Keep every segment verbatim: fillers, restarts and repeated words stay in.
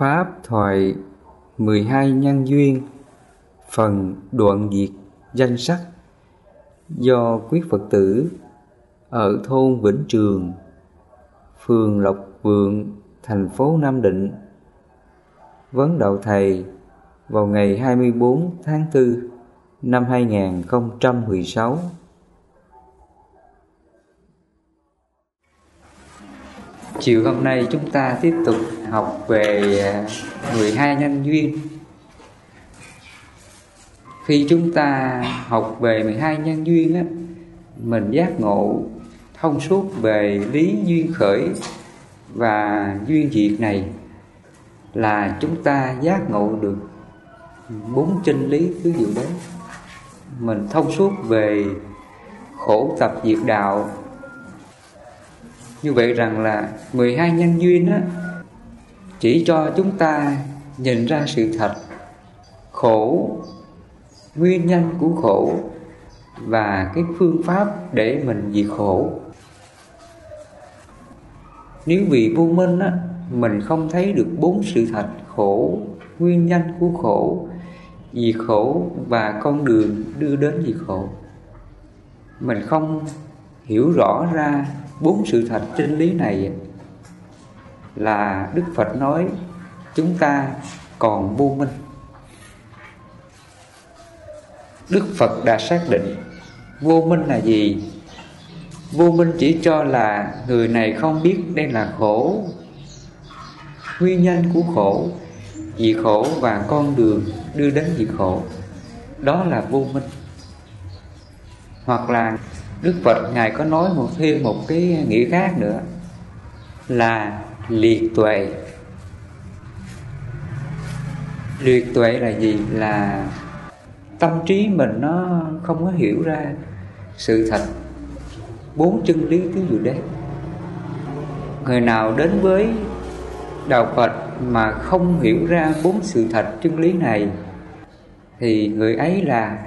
Pháp thoại mười hai nhân duyên, phần đoạn diệt danh sắc, do quý Phật tử ở thôn Vĩnh Trường, phường Lộc Vượng, thành phố Nam Định vấn đạo thầy vào ngày hai mươi bốn tháng tư năm hai nghìn không trăm mười sáu. Chiều hôm nay chúng ta tiếp tục học về mười hai nhân duyên. Khi chúng ta học về mười hai nhân duyên á, mình giác ngộ thông suốt về lý duyên khởi và duyên diệt này, là chúng ta giác ngộ được bốn chân lý cứ điều đấy. Mình thông suốt về khổ tập diệt đạo. Như vậy rằng là mười hai nhân duyên á, chỉ cho chúng ta nhìn ra sự thật khổ, nguyên nhân của khổ và cái phương pháp để mình diệt khổ. Nếu vì vô minh á, mình không thấy được bốn sự thật khổ, nguyên nhân của khổ, diệt khổ và con đường đưa đến diệt khổ. Mình không hiểu rõ ra bốn sự thật chân lý này, là Đức Phật nói chúng ta còn vô minh. Đức Phật đã xác định vô minh là gì? Vô minh chỉ cho là người này không biết đây là khổ, nguyên nhân của khổ, diệt khổ và con đường đưa đến diệt khổ. Đó là vô minh. Hoặc là Đức Phật Ngài có nói một thêm một cái nghĩa khác nữa, là liệt tuệ. Liệt tuệ là gì? Là tâm trí mình nó không có hiểu ra sự thật bốn chân lý tứ diệu đế. Người nào đến với đạo Phật mà không hiểu ra bốn sự thật chân lý này thì người ấy là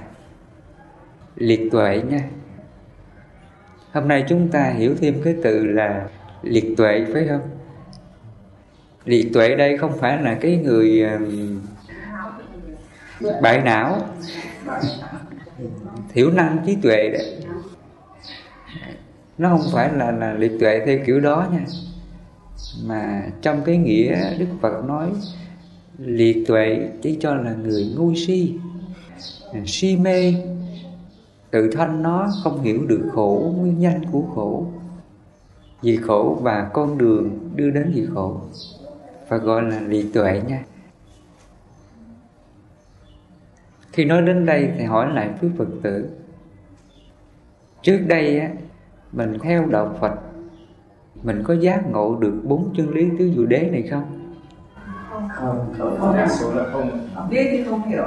liệt tuệ nha. Hôm nay chúng ta hiểu thêm cái từ là liệt tuệ, phải không? Liệt tuệ đây không phải là cái người bại não, thiểu năng trí tuệ đấy. Nó không phải là, là liệt tuệ theo kiểu đó nha. Mà trong cái nghĩa Đức Phật nói liệt tuệ chỉ cho là người ngu si, si mê tự thân nó, không hiểu được khổ, nguyên nhân của khổ, diệt khổ và con đường đưa đến diệt khổ, và gọi là liệt tuệ nha. Khi nói đến đây thì hỏi lại quý Phật tử, trước đây á, mình theo đạo Phật mình có giác ngộ được bốn chân lý tứ diệu đế này không? Không, không, đa số là không. Biết thì không hiểu.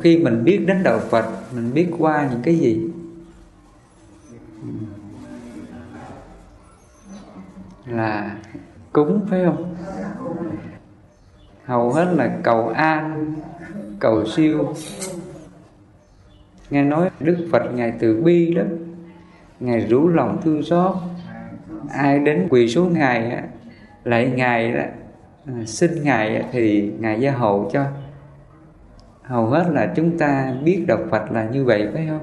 Khi mình biết đến đạo Phật, mình biết qua những cái gì? Là cúng, phải không? Hầu hết là cầu an, cầu siêu. Nghe nói Đức Phật Ngài từ bi đó, Ngài rủ lòng thương xót, ai đến quỳ xuống Ngài á, lại Ngài đó, xin Ngài thì Ngài gia hộ cho. Hầu hết là chúng ta biết đạo Phật là như vậy, phải không?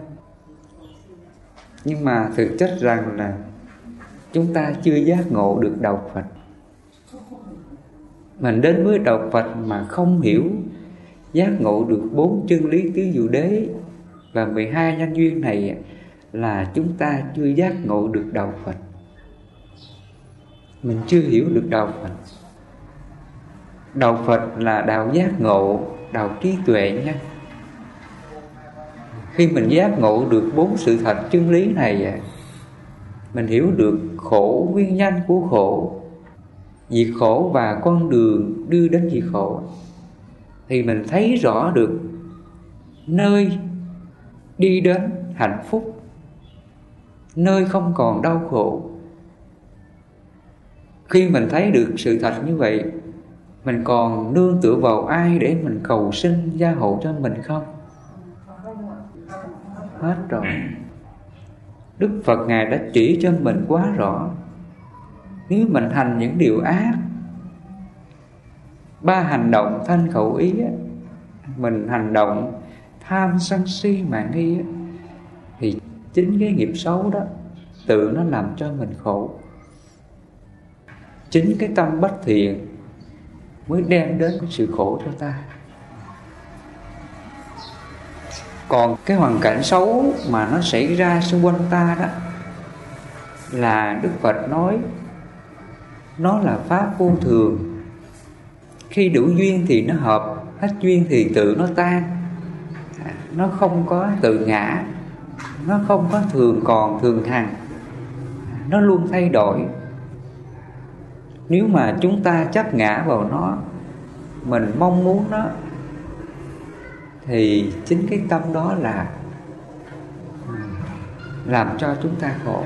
Nhưng mà thực chất rằng là chúng ta chưa giác ngộ được đạo Phật. Mình đến với đạo Phật mà không hiểu, giác ngộ được bốn chân lý tứ diệu đế và mười hai nhân duyên này, là chúng ta chưa giác ngộ được đạo Phật. Mình chưa hiểu được đạo Phật. Đạo Phật là đạo giác ngộ, đạo trí tuệ nha. Khi mình giác ngộ được bốn sự thật chân lý này, mình hiểu được khổ, nguyên nhân của khổ, diệt khổ và con đường đưa đến diệt khổ, thì mình thấy rõ được nơi đi đến hạnh phúc, nơi không còn đau khổ. Khi mình thấy được sự thật như vậy, mình còn nương tựa vào ai để mình cầu xin gia hộ cho mình không? Hết rồi. Đức Phật Ngài đã chỉ cho mình quá rõ. Nếu mình hành những điều ác, Ba hành động thanh khẩu ý á, mình hành động tham sân si mạng nghi á, thì chính cái nghiệp xấu đó tự nó làm cho mình khổ. Chính cái tâm bất thiện mới đem đến cái sự khổ cho ta. Còn cái hoàn cảnh xấu mà nó xảy ra xung quanh ta đó, là Đức Phật nói nó là pháp vô thường. Khi đủ duyên thì nó hợp, hết duyên thì tự nó tan. Nó không có tự ngã, nó không có thường còn thường hằng, nó luôn thay đổi. Nếu mà chúng ta chấp ngã vào nó, mình mong muốn nó, thì chính cái tâm đó là làm cho chúng ta khổ.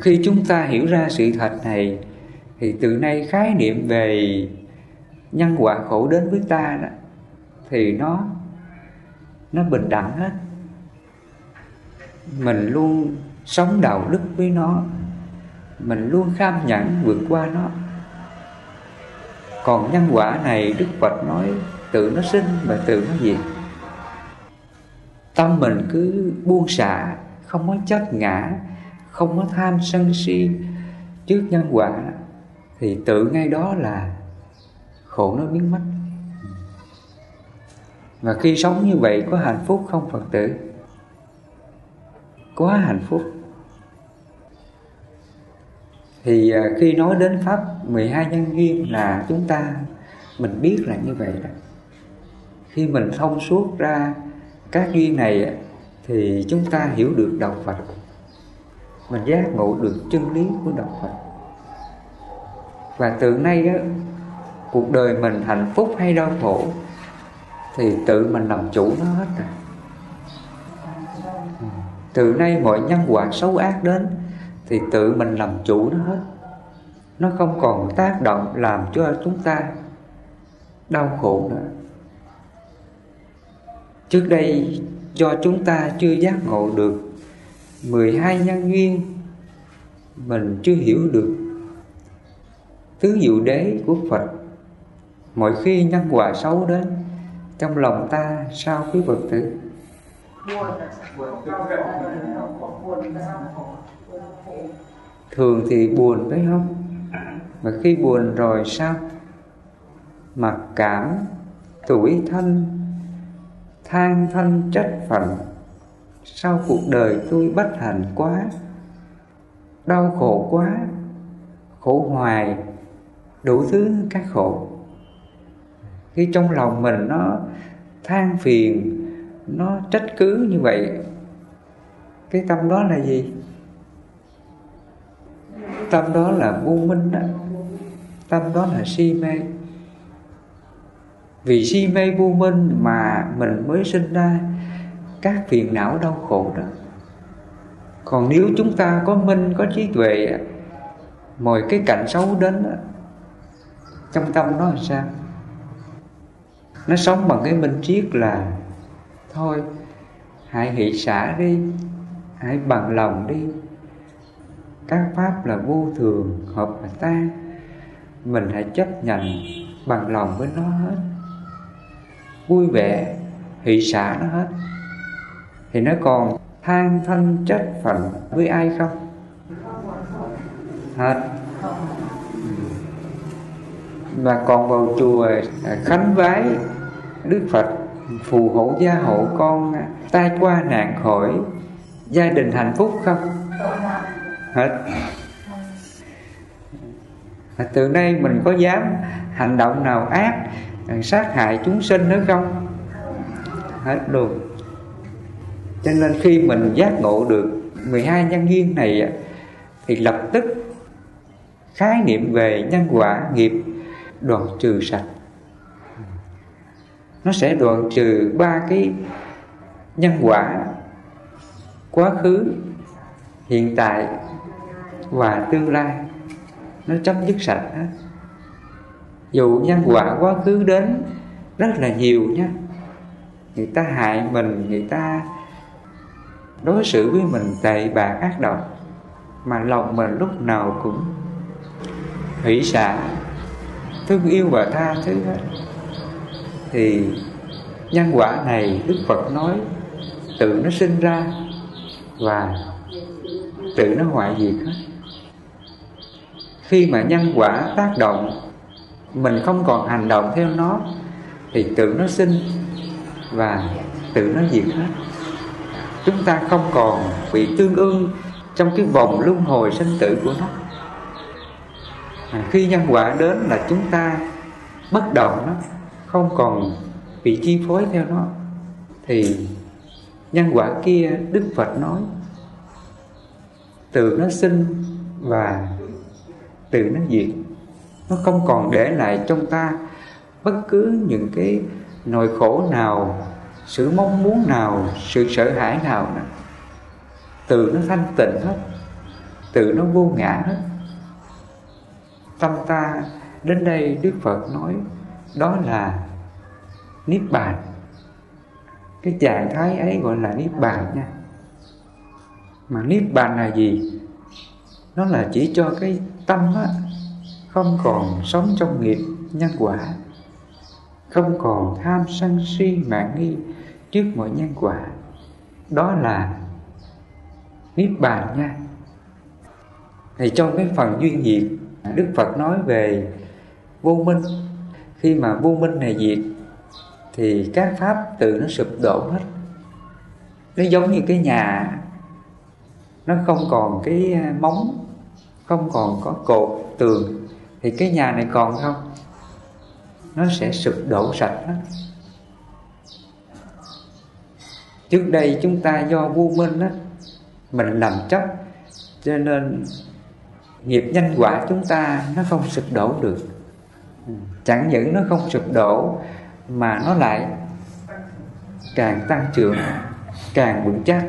Khi chúng ta hiểu ra sự thật này, thì từ nay khái niệm về nhân quả khổ đến với ta đó, thì nó nó bình đẳng hết. Mình luôn sống đạo đức với nó, mình luôn kham nhẫn vượt qua nó. Còn nhân quả này Đức Phật nói tự nó sinh và tự nó diệt. Tâm mình cứ buông xả, không có chấp ngã, không có tham sân si trước nhân quả, thì tự ngay đó là khổ nó biến mất. Và khi sống như vậy có hạnh phúc không Phật tử? Quá hạnh phúc. Thì khi nói đến pháp mười hai nhân duyên là chúng ta mình biết là như vậy đó. Khi mình thông suốt ra các duyên này thì chúng ta hiểu được đạo Phật, mình giác ngộ được chân lý của đạo Phật. Và từ nay đó, cuộc đời mình hạnh phúc hay đau khổ thì tự mình làm chủ nó hết rồi. Từ nay mọi nhân quả xấu ác đến thì tự mình làm chủ nó hết. Nó không còn tác động làm cho chúng ta đau khổ nữa. Trước đây do chúng ta chưa giác ngộ được mười hai nhân duyên, mình chưa hiểu được tứ diệu đế của Phật, mỗi khi nhân quả xấu đến trong lòng ta sao quý Phật tử? Thường thì buồn phải không? Và khi buồn rồi sao? Mặc cảm, tủi thân, than thân trách phận, sao cuộc đời tôi bất hạnh quá, đau khổ quá, khổ hoài, đủ thứ các khổ. Khi trong lòng mình nó than phiền, nó trách cứ như vậy, cái tâm đó là gì? Tâm đó là vô minh đó. Tâm đó là si mê. Vì si mê vô minh mà mình mới sinh ra các phiền não đau khổ đó. Còn nếu chúng ta có minh, có trí tuệ, mọi cái cảnh xấu đến trong tâm nó là sao? Nó sống bằng cái minh triết là thôi, hãy hỷ xả đi, hãy bằng lòng đi. Các pháp là vô thường, hợp là tan. Mình hãy chấp nhận bằng lòng với nó hết, vui vẻ, hỷ xả nó hết. Thì nó còn than thân trách phận với ai không? Hết. Mà còn vào chùa khấn vái Đức Phật phù hộ gia hộ con tai qua nạn khỏi, gia đình hạnh phúc không? Hết. Từ nay mình có dám hành động nào ác, sát hại chúng sinh nữa không? Hết luôn. Cho nên khi mình giác ngộ được mười hai nhân duyên này thì lập tức khái niệm về nhân quả nghiệp đoạn trừ sạch. Nó sẽ đoạn trừ ba cái nhân quả: quá khứ, hiện tại và tương lai. Nó chấm dứt sạch hết. Dù nhân quả quá khứ đến rất là nhiều nhé, người ta hại mình, người ta đối xử với mình tệ bạc ác độc, mà lòng mình lúc nào cũng hỷ xả, thương yêu và tha thứ hết. Thì nhân quả này Đức Phật nói tự nó sinh ra và tự nó hoại diệt hết. Khi mà nhân quả tác động, mình không còn hành động theo nó thì tự nó sinh và tự nó diệt hết. Chúng ta không còn bị tương ương trong cái vòng luân hồi sinh tử của nó. À, khi nhân quả đến là chúng ta bất động nó, không còn bị chi phối theo nó. Thì nhân quả kia Đức Phật nói tự nó sinh và tự nó diệt. Nó không còn để lại trong ta bất cứ những cái nỗi khổ nào, sự mong muốn nào, sự sợ hãi nào nữa. Tự nó thanh tịnh hết, tự nó vô ngã hết. Tâm ta đến đây Đức Phật nói đó là Niết Bàn. Cái trạng thái ấy gọi là Niết Bàn nha. Mà Niết Bàn là gì? Nó là chỉ cho cái tâm á, không còn sống trong nghiệp nhân quả, không còn tham sân si mạn nghi trước mọi nhân quả. Đó là Niết Bàn nha. Thì trong cái phần duyên diệt, Đức Phật nói về vô minh. Khi mà vô minh này diệt thì các pháp tự nó sụp đổ hết. Nó giống như cái nhà, nó không còn cái móng, không còn có cột tường, thì cái nhà này còn không? Nó sẽ sụp đổ sạch hết. Trước đây chúng ta do vô minh á, mình làm chấp, cho nên nghiệp nhân quả chúng ta nó không sụp đổ được. Chẳng những nó không sụp đổ mà nó lại càng tăng trưởng, càng vững chắc,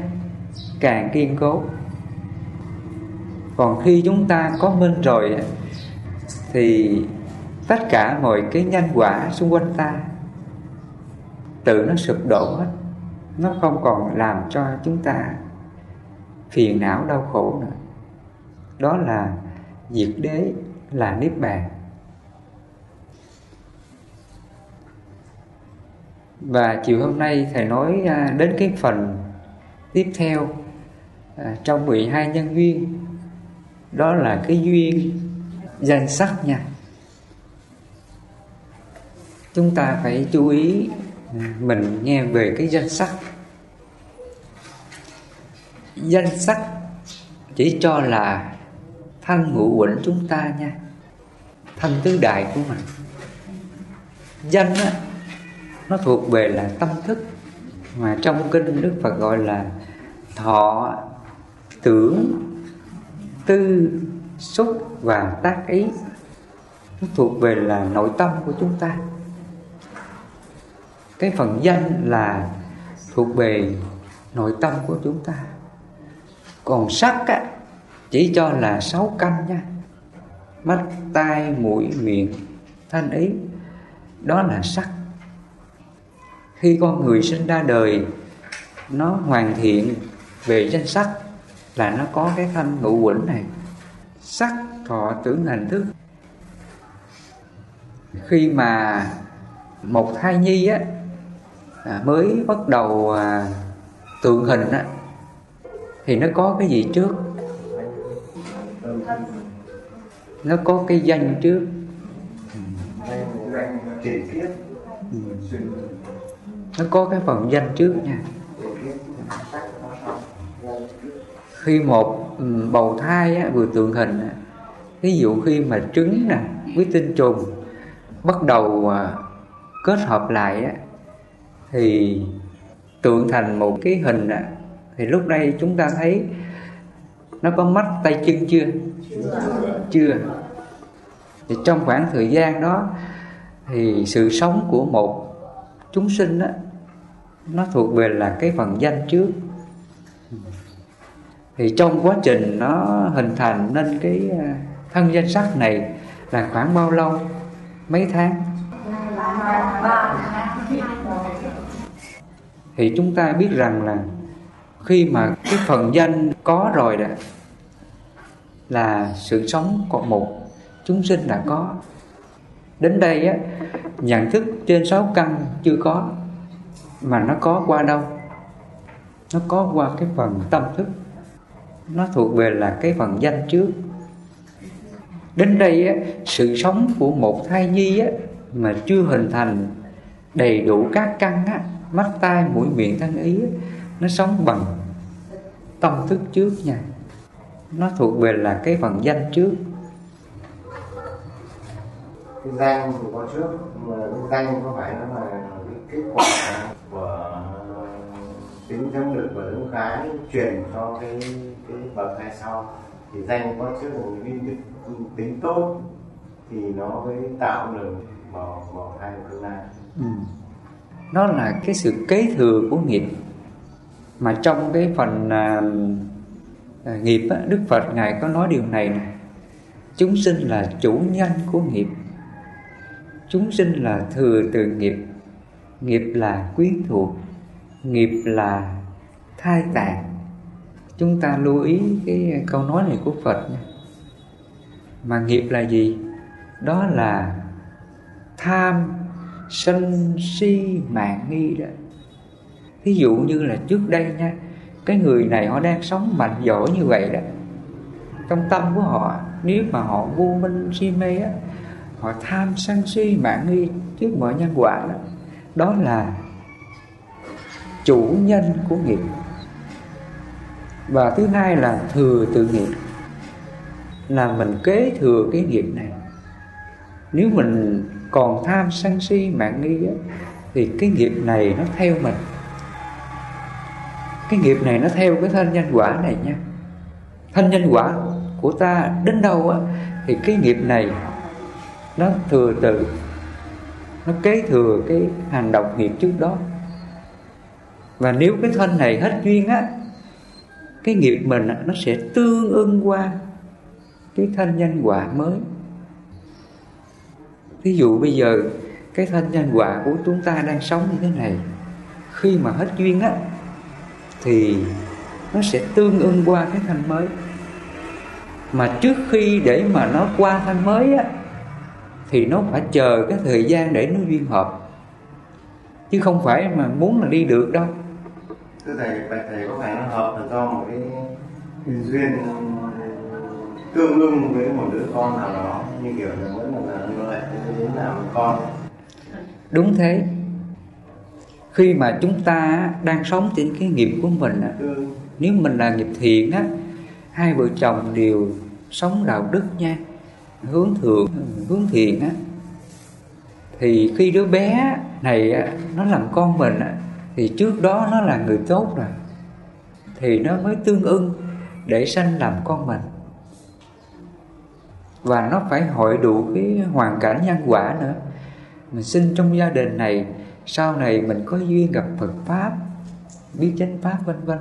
càng kiên cố. Còn khi chúng ta có minh rồi thì tất cả mọi cái nhân quả xung quanh ta tự nó sụp đổ hết. Nó không còn làm cho chúng ta phiền não đau khổ nữa. Đó là diệt đế, là Niết Bàn. Và chiều hôm nay Thầy nói đến cái phần tiếp theo trong mười hai nhân duyên, đó là cái duyên danh sắc nha. Chúng ta phải chú ý mình nghe về cái danh sắc. Danh sắc chỉ cho là thân ngũ uẩn chúng ta nha, thân tứ đại của mình. Danh á, nó thuộc về là tâm thức, mà trong kinh Đức Phật gọi là thọ, tưởng, tư, xúc và tác ý. Nó thuộc về là nội tâm của chúng ta. Cái phần danh là thuộc về nội tâm của chúng ta. Còn sắc á, chỉ cho là sáu căn nha, mắt, tai, mũi, miệng, thân ý. Đó là sắc. Khi con người sinh ra đời, nó hoàn thiện về danh sắc là nó có cái thân ngũ uẩn này: sắc, thọ, tưởng, hành, thức. Khi mà một thai nhi á, mới bắt đầu tượng hình á, thì nó có cái gì trước? Nó có cái danh trước. Nó có cái phần danh trước nha. Khi một bầu thai á, vừa tượng hình á, ví dụ khi mà trứng nè với tinh trùng bắt đầu kết hợp lại á, thì tượng thành một cái hình á, thì lúc đây chúng ta thấy nó có mắt, tay, chân chưa? Chưa. Thì trong khoảng thời gian đó thì sự sống của một chúng sinh đó, nó thuộc về là cái phần danh trước. Thì trong quá trình nó hình thành nên cái thân danh sắc này là khoảng bao lâu? Mấy tháng? Thì chúng ta biết rằng là khi mà cái phần danh có rồi đó, là sự sống của một chúng sinh đã có. Đến đây á, nhận thức trên sáu căn chưa có, mà nó có qua đâu? Nó có qua cái phần tâm thức, nó thuộc về là cái phần danh trước. Đến đây á, sự sống của một thai nhi á, mà chưa hình thành đầy đủ các căn á, mắt, tai, mũi, miệng, thân, ý á, nó sống bằng tâm thức trước nha. Nó thuộc về là cái phần danh trước. Cái danh thì có trước, mà cái danh có phải nó là cái kết quả của tính năng lực và ứng khái truyền cho cái cái bậc hai sau, thì danh có trước một cái tính tốt thì nó mới tạo được màu màu hai tương lai. Ừ. Nó là cái sự kế thừa của nghiệp, mà trong cái phần à, à, nghiệp á, Đức Phật ngài có nói điều này này: chúng sinh là chủ nhân của nghiệp, chúng sinh là thừa từ nghiệp, nghiệp là quyến thuộc, nghiệp là thai tạng. Chúng ta lưu ý cái câu nói này của Phật nha. Mà nghiệp là gì? Đó là tham, sân, si, mạng nghi đó. Ví dụ như là trước đây nha, cái người này họ đang sống mạnh giỏi như vậy đó, trong tâm của họ nếu mà họ vô minh si mê á, họ tham sân si mạng nghi trước mọi nhân quả đó, đó là chủ nhân của nghiệp. Và thứ hai là thừa tự nghiệp, là mình kế thừa cái nghiệp này. Nếu mình còn tham sân si mạng nghi á, thì cái nghiệp này nó theo mình, cái nghiệp này nó theo cái thân nhân quả này nha. Thân nhân quả của ta đến đâu á, thì cái nghiệp này nó thừa tự, nó kế thừa cái hành động nghiệp trước đó. Và nếu cái thân này hết duyên á, cái nghiệp mình á, nó sẽ tương ưng qua cái thân nhân quả mới. Ví dụ bây giờ cái thân nhân quả của chúng ta đang sống như thế này, khi mà hết duyên á thì nó sẽ tương ưng qua cái thân mới. Mà trước khi để mà nó qua thân mới á, thì nó phải chờ cái thời gian để nó duyên hợp, chứ không phải mà muốn là đi được đâu. Thưa thầy, bài thầy có phải nó hợp là do một cái duyên tương đương với một đứa con nào đó, như kiểu là vẫn là nó lại đến làm con. Đúng thế. Khi mà chúng ta đang sống trên cái nghiệp của mình, nếu mình là nghiệp thiện á, hai vợ chồng đều sống đạo đức nha, hướng thượng, hướng thiện á, thì khi đứa bé này nó làm con mình á, thì trước đó nó là người tốt rồi, thì nó mới tương ưng để sanh làm con mình. Và nó phải hội đủ cái hoàn cảnh nhân quả nữa. Mình sinh trong gia đình này, sau này mình có duyên gặp Phật Pháp, biết chánh Pháp vân vân,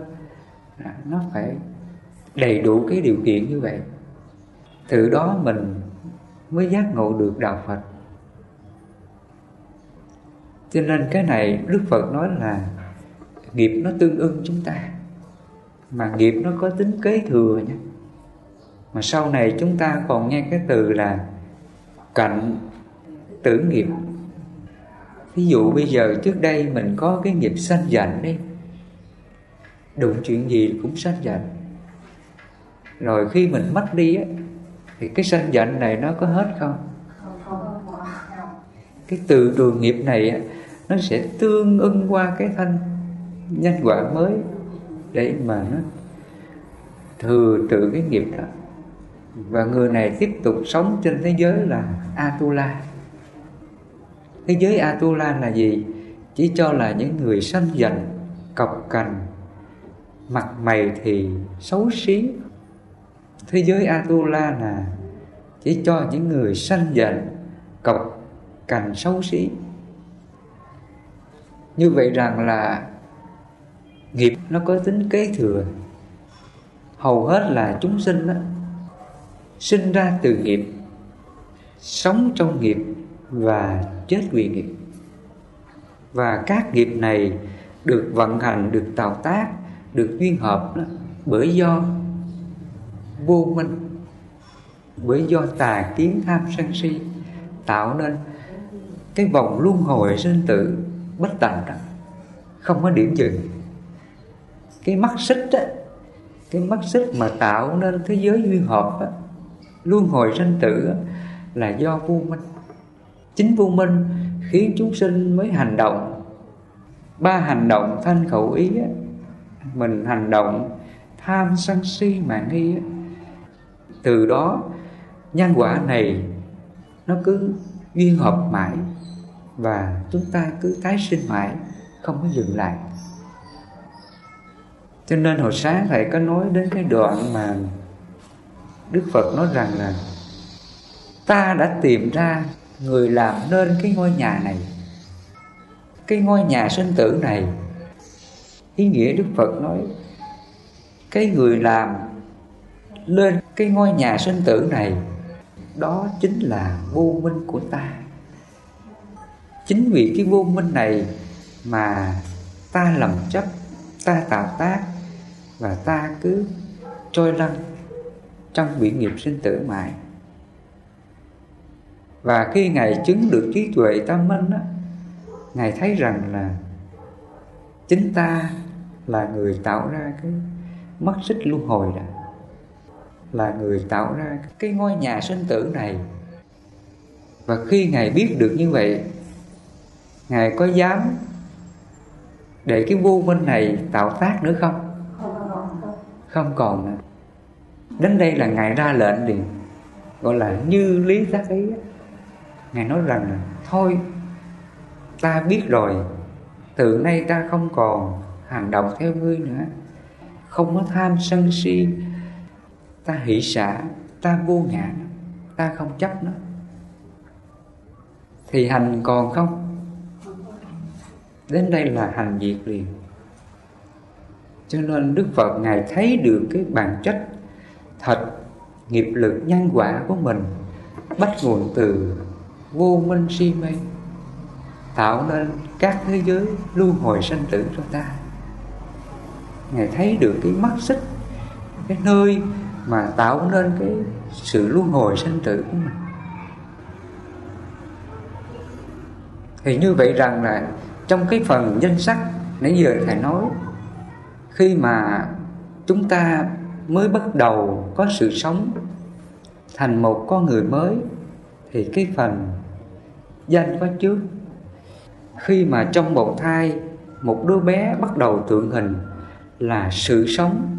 nó phải đầy đủ cái điều kiện như vậy. Từ đó mình mới giác ngộ được đạo Phật. Cho nên cái này Đức Phật nói là nghiệp nó tương ưng chúng ta, mà nghiệp nó có tính kế thừa nha. Mà sau này chúng ta còn nghe cái từ là cạnh tử nghiệp. Ví dụ bây giờ trước đây mình có cái nghiệp sanh giận đi, đụng chuyện gì cũng sanh giận. Rồi khi mình mất đi á, thì cái sanh giận này nó có hết không? Cái từ đường nghiệp này á, nó sẽ tương ưng qua cái thân nhân quả mới để mà nó thừa tự cái nghiệp đó. Và người này tiếp tục sống trên thế giới là Atula. Thế giới Atula là gì? Chỉ cho là những người sanh giận, cọc cành, mặt mày thì xấu xí. Thế giới Atula là chỉ cho những người sanh giận, cọc cành, xấu xí. Như vậy rằng là nghiệp nó có tính kế thừa. Hầu hết là chúng sinh đó, sinh ra từ nghiệp, sống trong nghiệp và chết vì nghiệp. Và các nghiệp này được vận hành, được tạo tác, được duyên hợp đó, bởi do vô minh. bởi do tà kiến tham sân si tạo nên cái vòng luân hồi sinh tử bất tận, không có điểm dừng. Cái mắt xích á, cái mắt xích mà tạo nên thế giới duyên hợp á, luân hồi sinh tử á, là do vô minh. Chính vô minh khiến chúng sinh mới hành động ba hành động thân khẩu ý á. Mình hành động tham sân si mạng nghi á. Từ đó nhân quả này nó cứ duyên hợp mãi, và chúng ta cứ tái sinh mãi, không có dừng lại. Cho nên hồi sáng Thầy có nói đến cái đoạn mà Đức Phật nói rằng là ta đã tìm ra người làm nên cái ngôi nhà này, cái ngôi nhà sinh tử này. Ý nghĩa Đức Phật nói cái người làm lên cái ngôi nhà sinh tử này, đó chính là vô minh của ta. Chính vì cái vô minh này mà ta lầm chấp, ta tạo tác, và ta cứ trôi lăn trong biển nghiệp sinh tử mãi. Và khi Ngài chứng được trí tuệ tâm minh á, Ngài thấy rằng là chính ta là người tạo ra cái mắt xích luân hồi đó, là người tạo ra cái ngôi nhà sinh tử này. Và khi Ngài biết được như vậy, Ngài có dám để cái vô minh này tạo tác nữa không? Không còn nữa. Đến đây là Ngài ra lệnh liền, gọi là như lý tác ý. Ngài nói rằng là thôi, ta biết rồi, từ nay ta không còn hành động theo ngươi nữa, không có tham sân si, ta hỷ xả, ta vô ngã, ta không chấp nó. Thì hành còn không? Đến đây là hành diệt liền. Cho nên Đức Phật Ngài thấy được cái bản chất thật nghiệp lực nhân quả của mình bắt nguồn từ vô minh si mê, tạo nên các thế giới luân hồi sinh tử cho ta. Ngài thấy được cái mắt xích, cái nơi mà tạo nên cái sự luân hồi sinh tử của mình. Thì như vậy rằng là trong cái phần danh sách nãy giờ Thầy nói, khi mà chúng ta mới bắt đầu có sự sống thành một con người mới, thì cái phần danh có trước. Khi mà trong bầu thai một đứa bé bắt đầu tượng hình là sự sống,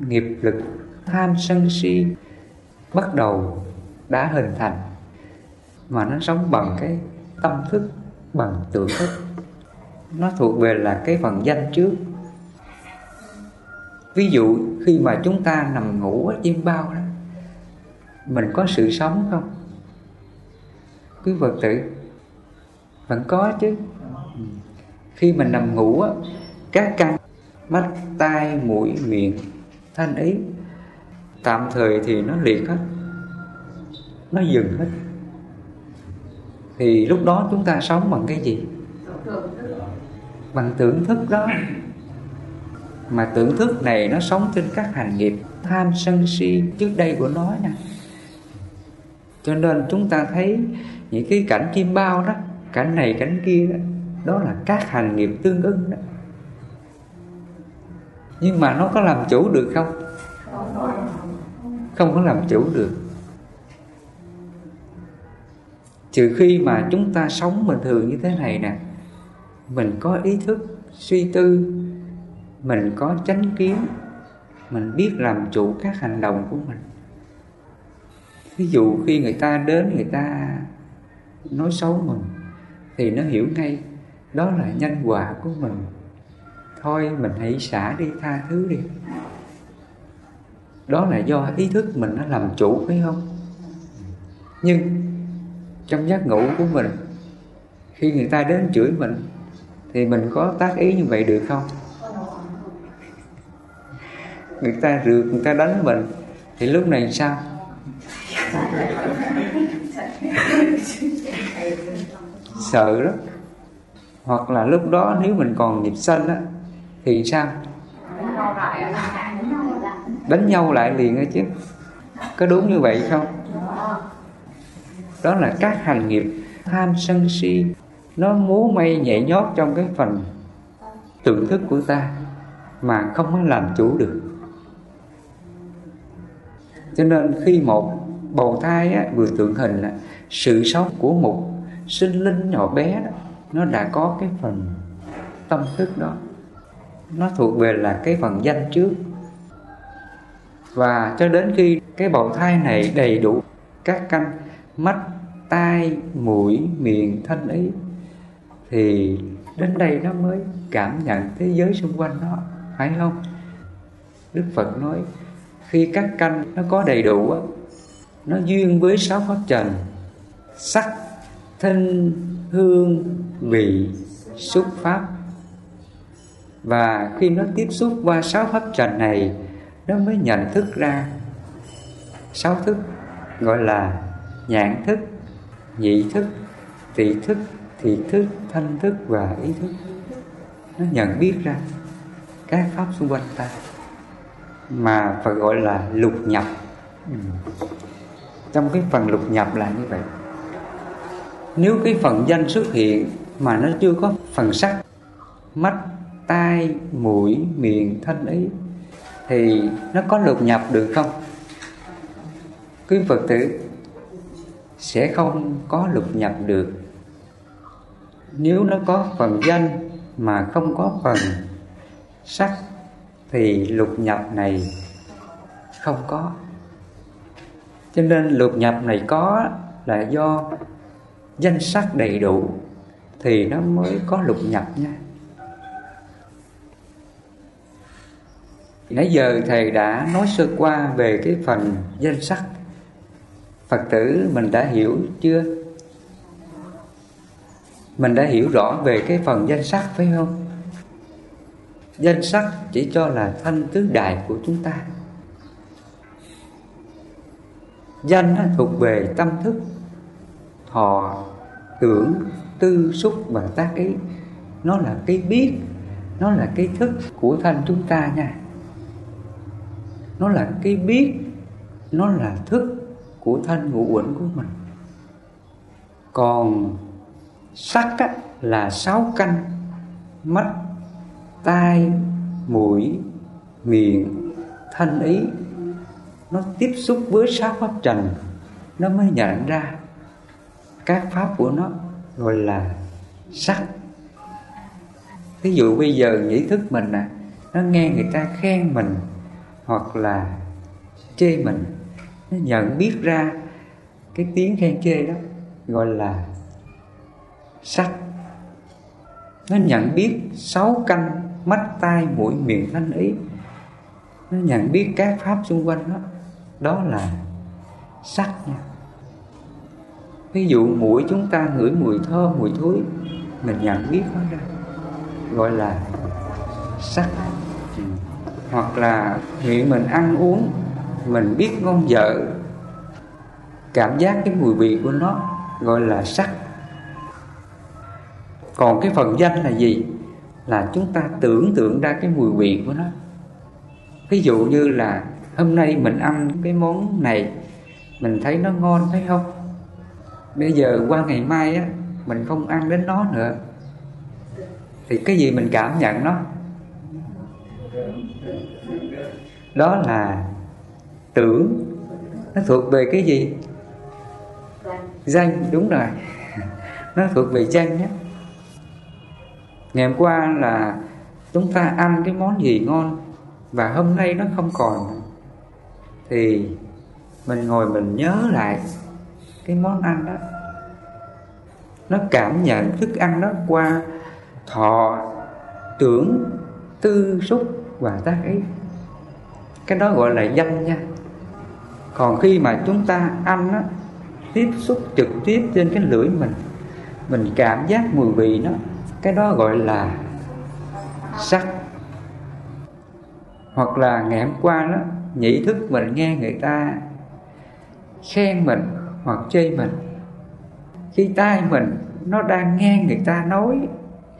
nghiệp lực tham sân si bắt đầu đã hình thành, mà nó sống bằng cái tâm thức, bằng tưởng thức. Nó thuộc về là cái phần danh trước. Ví dụ khi mà chúng ta nằm ngủ ở chiêm bao đó, mình có sự sống không? Quý Phật tử vẫn có chứ. Khi mình nằm ngủ á, các căn mắt, tai, mũi, miệng, thanh ý tạm thời thì nó liệt hết, nó dừng hết. Thì lúc đó chúng ta sống bằng cái gì? Bằng tưởng thức đó. Mà tưởng thức này nó sống trên các hành nghiệp tham sân si trước đây của nó nè. Cho nên chúng ta thấy những cái cảnh chim bao đó, cảnh này cảnh kia đó, đó là các hành nghiệp tương ứng đó. Nhưng mà nó có làm chủ được không? Không có làm chủ được. Trừ khi mà chúng ta sống bình thường như thế này nè, mình có ý thức, suy tư, mình có chánh kiến, mình biết làm chủ các hành động của mình. Ví dụ khi người ta đến, người ta nói xấu mình, thì nó hiểu ngay đó là nhân quả của mình. Thôi mình hãy xả đi, tha thứ đi. Đó là do ý thức mình nó làm chủ, phải không? Nhưng trong giác ngộ của mình, khi người ta đến chửi mình, thì mình có tác ý như vậy được không? Người ta rượt, người ta đánh mình, thì lúc này sao? Sợ đó. Hoặc là lúc đó nếu mình còn nghiệp sân á, thì sao? Đánh nhau lại liền á chứ. Có đúng như vậy không? đó là các hành nghiệp tham sân si, nó múa may nhảy nhót trong cái phần tưởng thức của ta mà không có làm chủ được. Cho nên khi một bầu thai á, vừa tượng hình là sự sống của một sinh linh nhỏ bé đó, nó đã có cái phần tâm thức đó, nó thuộc về là cái phần danh trước. Và cho đến khi cái bầu thai này đầy đủ các căn mắt, tai, mũi, miệng, thân ý, thì đến đây nó mới cảm nhận thế giới xung quanh nó, phải không? Đức Phật nói khi các căn nó có đầy đủ, nó duyên với sáu pháp trần: sắc, thinh, hương, vị, xúc pháp. Và khi nó tiếp xúc qua sáu pháp trần này, nó mới nhận thức ra sáu thức, gọi là nhãn thức, nhị thức, tỷ thức, thị thức, thanh thức và ý thức. Nó nhận biết ra các pháp xung quanh ta mà phải gọi là lục nhập. ừ. Trong cái phần lục nhập là như vậy. Nếu cái phần danh xuất hiện mà nó chưa có phần sắc, mắt, tai, mũi, miệng, thân ý, thì nó có lục nhập được không? Quý Phật tử sẽ không có lục nhập được. Nếu nó có phần danh mà không có phần sắc thì lục nhập này không có. Cho nên lục nhập này có là do danh sắc đầy đủ thì nó mới có lục nhập nha. Nãy giờ thầy đã nói sơ qua về cái phần danh sắc. Phật tử mình đã hiểu chưa? Mình đã hiểu rõ về cái phần danh sắc phải không? Danh sắc chỉ cho là thanh tứ đại của chúng ta. Danh nó thuộc về tâm thức, thọ, tưởng, tư, xúc và tác ý. Nó là cái biết, nó là cái thức của thân chúng ta nha. Nó là cái biết, nó là thức của thân ngũ uẩn của mình. Còn sắc á, là sáu căn: mắt, tai, mũi, miệng, thân ý. Nó tiếp xúc với sáu pháp trần, nó mới nhận ra các pháp của nó, gọi là sắc. Ví dụ bây giờ nhĩ thức mình à, nó nghe người ta khen mình hoặc là chê mình, nó nhận biết ra cái tiếng khen chê đó, gọi là sắc. Nó nhận biết sáu căn: mắt, tai, mũi, miệng, thân ý. Nó nhận biết các pháp xung quanh đó, đó là sắc nha. Ví dụ mũi chúng ta ngửi mùi thơm, mùi thối, mình nhận biết nó ra, gọi là sắc. Hoặc là miệng mình ăn uống, mình biết ngon dở, cảm giác cái mùi vị của nó, gọi là sắc. Còn cái phần danh là gì? Là chúng ta tưởng tượng ra cái mùi vị của nó. Ví dụ như là hôm nay mình ăn cái món này, mình thấy nó ngon phải không? Bây giờ qua ngày mai á, mình không ăn đến nó nữa, thì cái gì mình cảm nhận nó? Đó là tưởng. Nó thuộc về cái gì? Danh, đúng rồi. Nó thuộc về danh á. Ngày hôm qua là chúng ta ăn cái món gì ngon và hôm nay nó không còn, thì mình ngồi mình nhớ lại cái món ăn đó. Nó cảm nhận thức ăn đó qua thọ, tưởng, tư, xúc và tác ý. Cái đó gọi là danh nha. Còn khi mà chúng ta ăn á, tiếp xúc trực tiếp trên cái lưỡi mình, mình cảm giác mùi vị nó, cái đó gọi là sắc. Hoặc là ngày hôm qua đó, nhĩ thức mình nghe người ta khen mình hoặc chê mình. Khi tai mình nó đang nghe người ta nói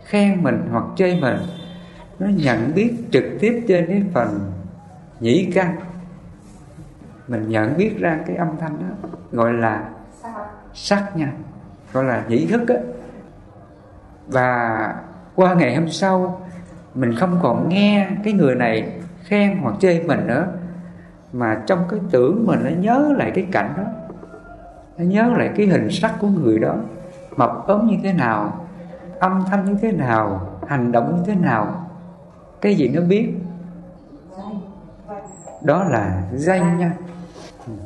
khen mình hoặc chê mình, nó nhận biết trực tiếp trên cái phần nhĩ căn, mình nhận biết ra cái âm thanh đó, gọi là sắc nha, gọi là nhĩ thức á. Và qua ngày hôm sau mình không còn nghe cái người này khen hoặc chê mình nữa, mà trong cái tưởng mình nó nhớ lại cái cảnh đó, nó nhớ lại cái hình sắc của người đó, mập ốm như thế nào, âm thanh như thế nào, hành động như thế nào. Cái gì nó biết đó là danh nha,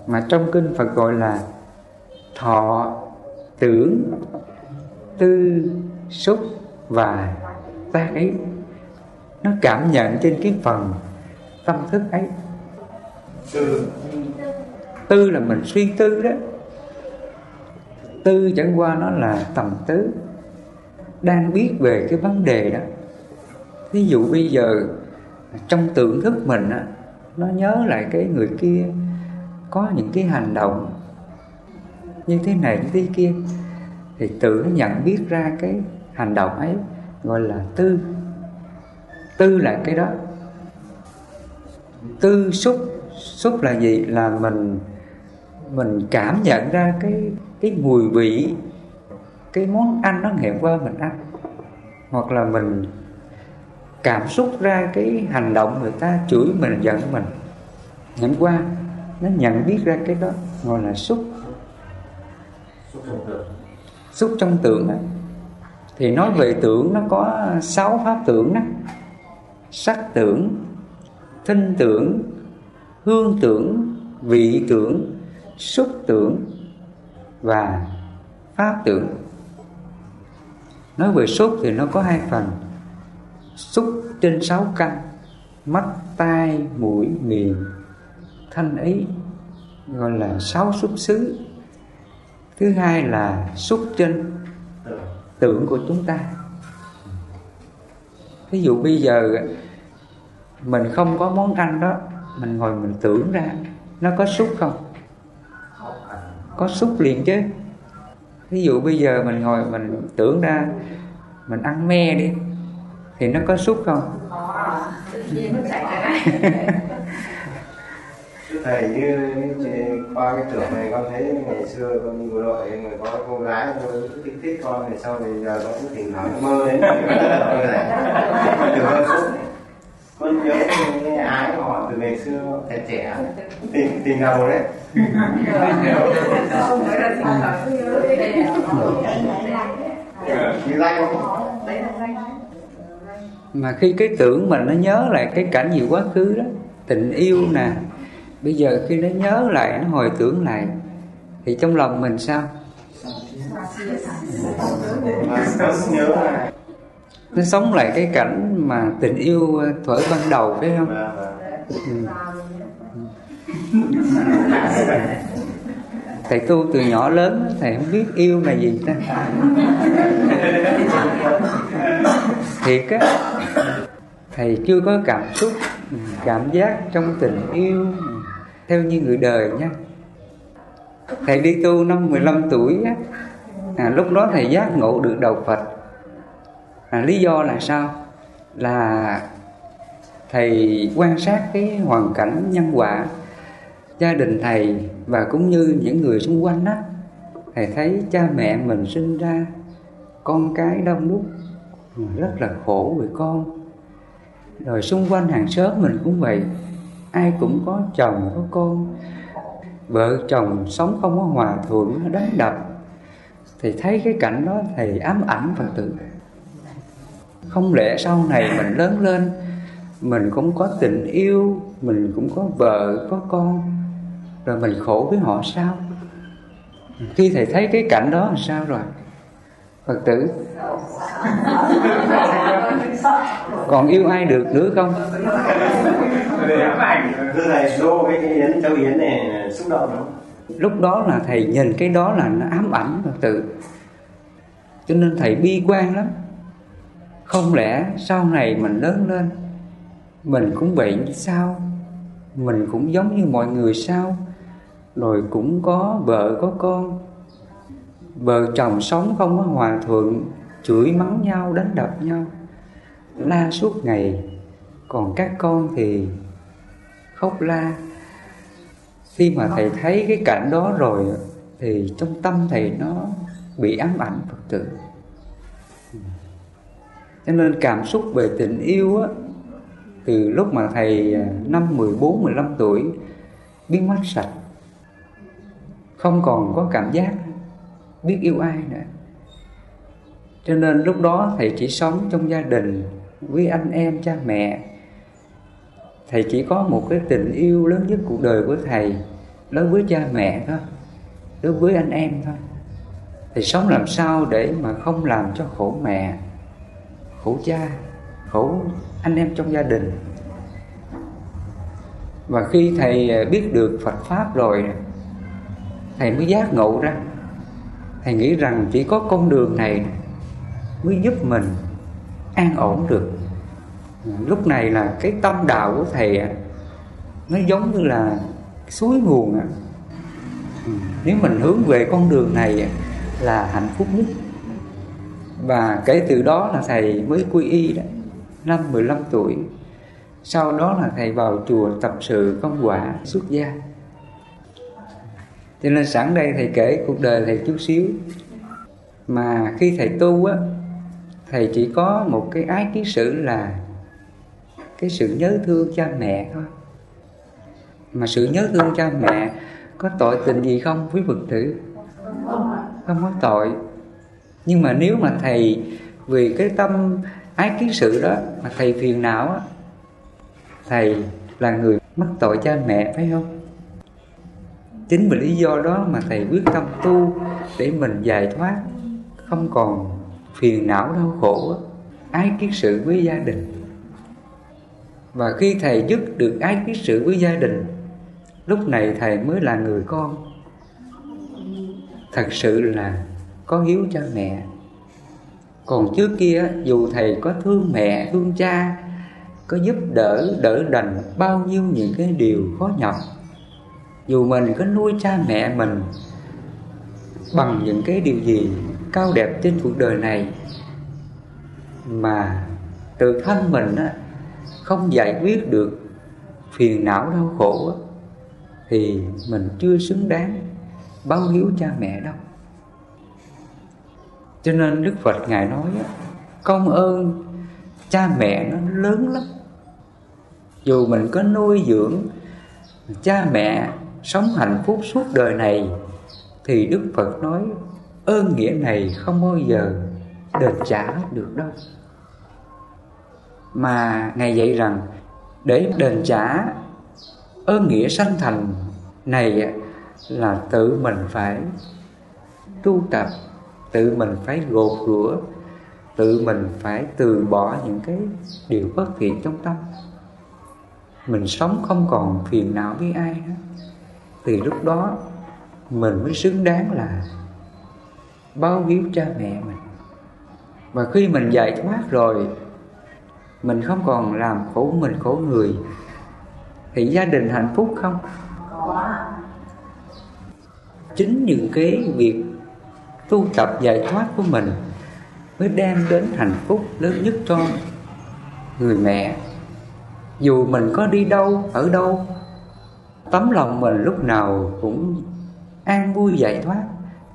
mà trong kinh Phật gọi là thọ, tưởng, tư, xúc và tác ấy. Nó cảm nhận trên cái phần tâm thức ấy. Tư, tư là mình suy tư đó. Tư chẳng qua nó là tầm tứ, đang biết về cái vấn đề đó. Ví dụ bây giờ trong tưởng thức mình á, nó nhớ lại cái người kia có những cái hành động như thế này như thế kia, thì tự nó nhận biết ra cái hành động ấy, gọi là tư. Tư là cái đó. Tư xúc, xúc là gì? Là mình mình cảm nhận ra cái cái mùi vị, cái món ăn nó ngày qua mình ăn, hoặc là mình cảm xúc ra cái hành động người ta chửi mình, giận mình, ngày qua nó nhận biết ra cái đó, gọi là xúc. Xúc trong tưởng ấy. Thì nói về tưởng nó có sáu pháp tưởng đó: sắc tưởng, thinh tưởng, hương tưởng, vị tưởng, xúc tưởng và pháp tưởng. Nói về xúc thì nó có hai phần: xúc trên sáu căn, mắt, tai, mũi, miệng, thanh ý, gọi là sáu xúc xứ. Thứ hai là xúc trên tưởng của chúng ta. Ví dụ bây giờ mình không có món ăn đó, mình ngồi mình tưởng ra, nó có xúc không? Có xúc liền chứ. Ví dụ bây giờ mình ngồi mình tưởng ra mình ăn me đi, thì nó có xúc không? Thầy, như qua cái tưởng này con thấy ngày xưa con bộ đội người có cô gái cứ kích thích con, thì sau này giờ con cũng thỉnh thoảng mơ đến con nhớ ai họ từ ngày xưa trẻ trẻ tình tình đầu đấy. Mà khi cái tưởng mình nó nhớ lại cái cảnh nhiều quá khứ đó, tình yêu nè, bây giờ khi nó nhớ lại, nó hồi tưởng lại, thì trong lòng mình sao? Nó sống lại cái cảnh mà tình yêu thuở ban đầu, phải không? Ừ. Thầy tu từ nhỏ lớn, thầy không biết yêu là gì ta. Thiệt á, thầy chưa có cảm xúc, cảm giác trong tình yêu theo như người đời nha. Thầy đi tu năm mười lăm tuổi á, à, lúc đó thầy giác ngộ được đạo Phật. À, lý do là sao? Là thầy quan sát cái hoàn cảnh nhân quả gia đình thầy và cũng như những người xung quanh á, thầy thấy cha mẹ mình sinh ra con cái đông đúc rất là khổ về con. Rồi xung quanh hàng xóm mình cũng vậy, ai cũng có chồng có con, vợ chồng sống không có hòa thuận, đánh đập. Thì thấy cái cảnh đó thầy ám ảnh Phật tử. Không lẽ sau này mình lớn lên, mình cũng có tình yêu, mình cũng có vợ có con, rồi mình khổ với họ sao? Khi thầy thấy cái cảnh đó là sao rồi Phật tử? Còn yêu ai được nữa không? Lúc đó là thầy nhìn cái đó là nó ám ảnh Phật tử, cho nên thầy bi quan lắm. Không lẽ sau này mình lớn lên mình cũng vậy sao? Mình cũng giống như mọi người sao? Rồi cũng có vợ có con, vợ chồng sống không có hòa thuận, chửi mắng nhau, đánh đập nhau, la suốt ngày. Còn các con thì khóc la. Khi mà thầy thấy cái cảnh đó rồi, thì trong tâm thầy nó bị ám ảnh Phật tử. Cho nên cảm xúc về tình yêu á, từ lúc mà thầy năm mười bốn, mười lăm tuổi biến mất sạch, không còn có cảm giác biết yêu ai nữa. Cho nên lúc đó thầy chỉ sống trong gia đình với anh em, cha mẹ. Thầy chỉ có một cái tình yêu lớn nhất cuộc đời của thầy đối với cha mẹ thôi, đối với anh em thôi. Thầy sống làm sao để mà không làm cho khổ mẹ, khổ cha, khổ anh em trong gia đình. Và khi thầy biết được Phật Pháp rồi, thầy mới giác ngộ ra. Thầy nghĩ rằng chỉ có con đường này mới giúp mình an ổn được. Lúc này là cái tâm đạo của thầy nó giống như là suối nguồn. Nếu mình hướng về con đường này là hạnh phúc nhất. Và kể từ đó là thầy mới quy y đó, năm mười lăm tuổi. Sau đó là thầy vào chùa tập sự công quả xuất gia. Cho nên sẵn đây thầy kể cuộc đời thầy chút xíu. Mà khi thầy tu á, thầy chỉ có một cái ái ký sự là cái sự nhớ thương cha mẹ thôi. Mà sự nhớ thương cha mẹ có tội tình gì không với Phật tử? Không có tội. Nhưng mà nếu mà thầy vì cái tâm ái ký sự đó mà thầy phiền não á, thầy là người mắc tội cha mẹ, phải không? Chính vì lý do đó mà thầy quyết tâm tu để mình giải thoát, không còn phiền não đau khổ, ái kiết sự với gia đình. Và khi thầy dứt được ái kiết sự với gia đình, lúc này thầy mới là người con thật sự, là có hiếu cha mẹ. Còn trước kia dù thầy có thương mẹ, thương cha, có giúp đỡ, đỡ đành bao nhiêu những cái điều khó nhọc, dù mình có nuôi cha mẹ mình bằng những cái điều gì cao đẹp trên cuộc đời này, mà tự thân mình á, không giải quyết được phiền não đau khổ á, thì mình chưa xứng đáng báo hiếu cha mẹ đâu. Cho nên Đức Phật Ngài nói á, công ơn cha mẹ nó lớn lắm. Dù mình có nuôi dưỡng cha mẹ sống hạnh phúc suốt đời này, thì Đức Phật nói ơn nghĩa này không bao giờ đền trả được đâu. Mà Ngài dạy rằng để đền trả ơn nghĩa sanh thành này là tự mình phải tu tập, tự mình phải gột rửa, tự mình phải từ bỏ những cái điều bất thiện trong tâm. Mình sống không còn phiền não với ai hết, thì lúc đó mình mới xứng đáng là báo hiếu cha mẹ mình. Và khi mình giải thoát rồi, mình không còn làm khổ mình khổ người, thì gia đình hạnh phúc không? Chính những cái việc tu tập giải thoát của mình mới đem đến hạnh phúc lớn nhất cho người mẹ. Dù mình có đi đâu, ở đâu, tấm lòng mình lúc nào cũng an vui giải thoát,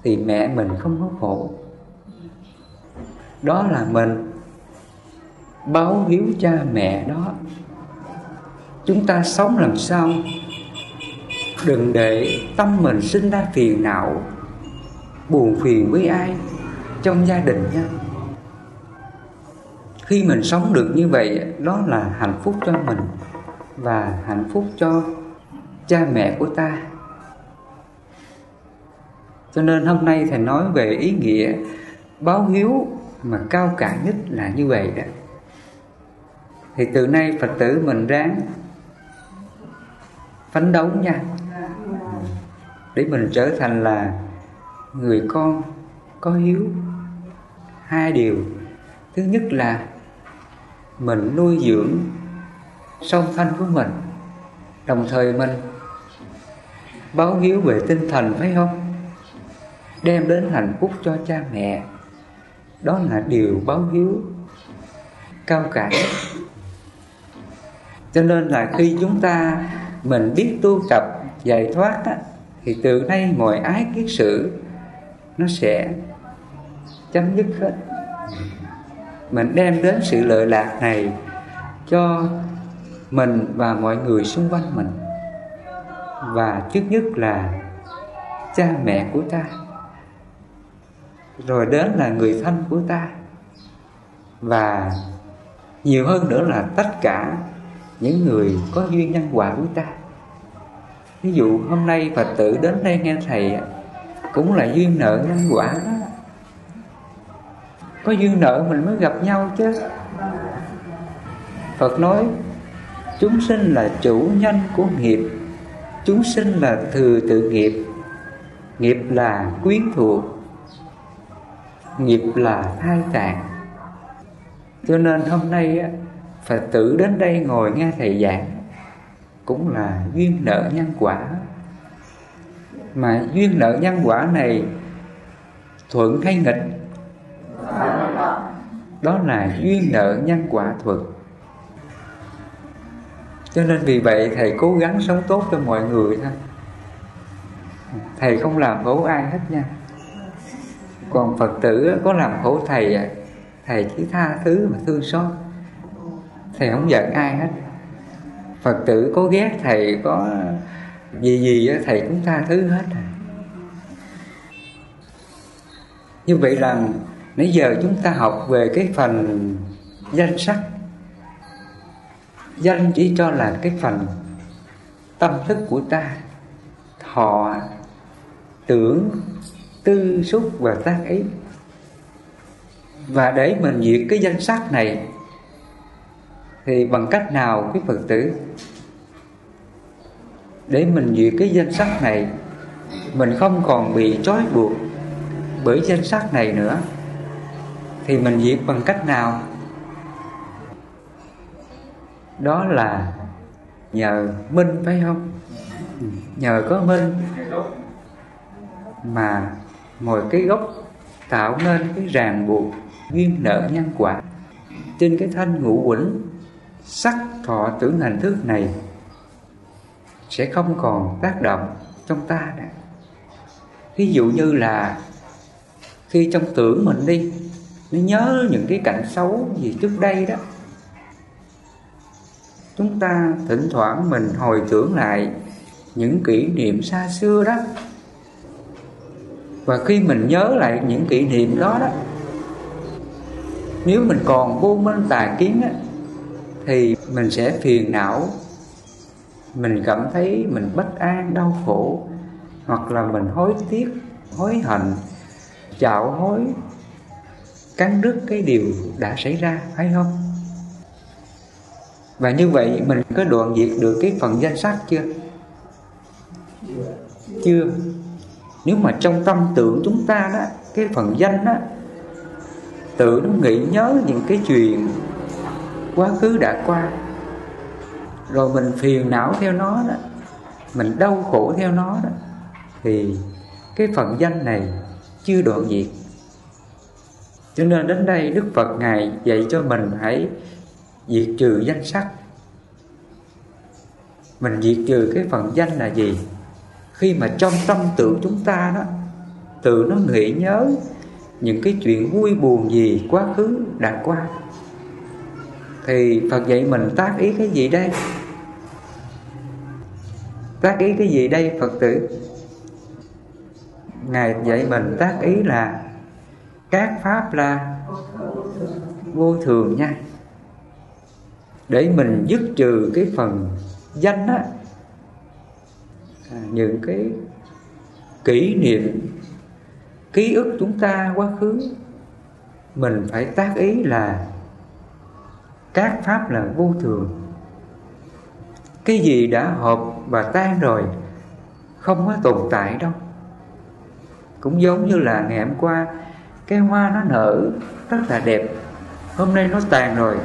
thì mẹ mình không có khổ. Đó là mình báo hiếu cha mẹ đó. Chúng ta sống làm sao đừng để tâm mình sinh ra phiền não, buồn phiền với ai trong gia đình nha. Khi mình sống được như vậy, đó là hạnh phúc cho mình và hạnh phúc cho cha mẹ của ta. Cho nên hôm nay thầy nói về ý nghĩa báo hiếu mà cao cả nhất là như vậy đó. Thì từ nay Phật tử mình ráng phấn đấu nha, để mình trở thành là người con có hiếu. Hai điều. Thứ nhất là mình nuôi dưỡng song thân của mình, đồng thời mình báo hiếu về tinh thần, phải không? Đem đến hạnh phúc cho cha mẹ. Đó là điều báo hiếu cao cả. Cho nên là khi chúng ta mình biết tu tập giải thoát á, thì từ nay mọi ái kiết sử nó sẽ chấm dứt hết. Mình đem đến sự lợi lạc này cho mình và mọi người xung quanh mình, và trước nhất là cha mẹ của ta, rồi đến là người thân của ta, và nhiều hơn nữa là tất cả những người có duyên nhân quả của ta. Ví dụ hôm nay Phật tử đến đây nghe Thầy cũng là duyên nợ nhân quả đó. Có duyên nợ mình mới gặp nhau chứ. Phật nói chúng sinh là chủ nhân của nghiệp, chúng sinh là thừa tự nghiệp, nghiệp là quyến thuộc, nghiệp là thai tạng. Cho nên hôm nay Phật tử đến đây ngồi nghe Thầy giảng cũng là duyên nợ nhân quả. Mà duyên nợ nhân quả này thuận hay nghịch? Đó là duyên nợ nhân quả thuận. Cho nên vì vậy Thầy cố gắng sống tốt cho mọi người thôi. Thầy không làm khổ ai hết nha. Còn Phật tử có làm khổ Thầy, Thầy chỉ tha thứ mà thương xót, Thầy không giận ai hết. Phật tử có ghét Thầy, có gì gì Thầy cũng tha thứ hết. Như vậy là nãy giờ chúng ta học về cái phần danh sắc. Danh chỉ cho là cái phần tâm thức của ta, thọ, tưởng, tư, xúc và tác ý. Và để mình diệt cái danh sắc này thì bằng cách nào quý Phật tử? Để mình diệt cái danh sắc này, mình không còn bị trói buộc bởi danh sắc này nữa, thì mình diệt bằng cách nào? Đó là nhờ minh, phải không? Nhờ có minh mà mọi cái gốc tạo nên cái ràng buộc duyên nợ nhân quả trên cái thanh ngũ uẩn sắc thọ tưởng hành thức này sẽ không còn tác động trong ta nữa. Ví dụ như là khi trong tưởng mình đi, nó nhớ những cái cảnh xấu gì trước đây đó, chúng ta thỉnh thoảng mình hồi tưởng lại những kỷ niệm xa xưa đó. Và khi mình nhớ lại những kỷ niệm đó đó, nếu mình còn vô minh tà kiến á, thì mình sẽ phiền não, mình cảm thấy mình bất an, đau khổ, hoặc là mình hối tiếc, hối hận, chạo hối, cắn đứt cái điều đã xảy ra, phải không? Và như vậy mình có đoạn diệt được cái phần danh sắc chưa? Chưa. Nếu mà trong tâm tưởng chúng ta đó, cái phần danh đó, tự nó nghĩ nhớ những cái chuyện quá khứ đã qua, rồi mình phiền não theo nó đó, mình đau khổ theo nó đó, thì cái phần danh này chưa đoạn diệt. Cho nên đến đây Đức Phật Ngài dạy cho mình hãy diệt trừ danh sắc. Mình diệt trừ cái phần danh là gì? Khi mà trong tâm tưởng chúng ta đó, tự nó nghĩ nhớ những cái chuyện vui buồn gì quá khứ đã qua, thì Phật dạy mình tác ý cái gì đây? Tác ý cái gì đây Phật tử? Ngài dạy mình tác ý là các pháp là vô thường nha. Để mình dứt trừ cái phần danh á, những cái kỷ niệm, ký ức chúng ta quá khứ, mình phải tác ý là các pháp là vô thường. Cái gì đã hợp và tan rồi, không có tồn tại đâu. Cũng giống như là ngày hôm qua cái hoa nó nở rất là đẹp, hôm nay nó tàn rồi.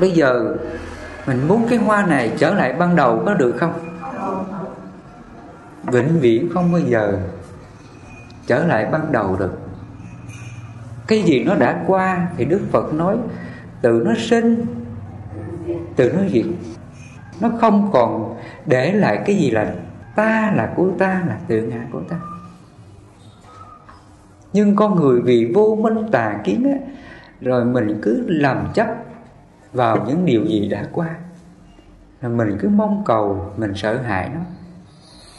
Bây giờ mình muốn cái hoa này trở lại ban đầu có được không? Vĩnh viễn không bao giờ trở lại ban đầu được. Cái gì nó đã qua thì Đức Phật nói tự nó sinh, tự nó diệt. Nó không còn để lại cái gì là ta là của ta, là tự ngã của ta. Nhưng con người vì vô minh tà kiến á, rồi mình cứ làm chấp vào những điều gì đã qua, rồi mình cứ mong cầu, mình sợ hãi nó,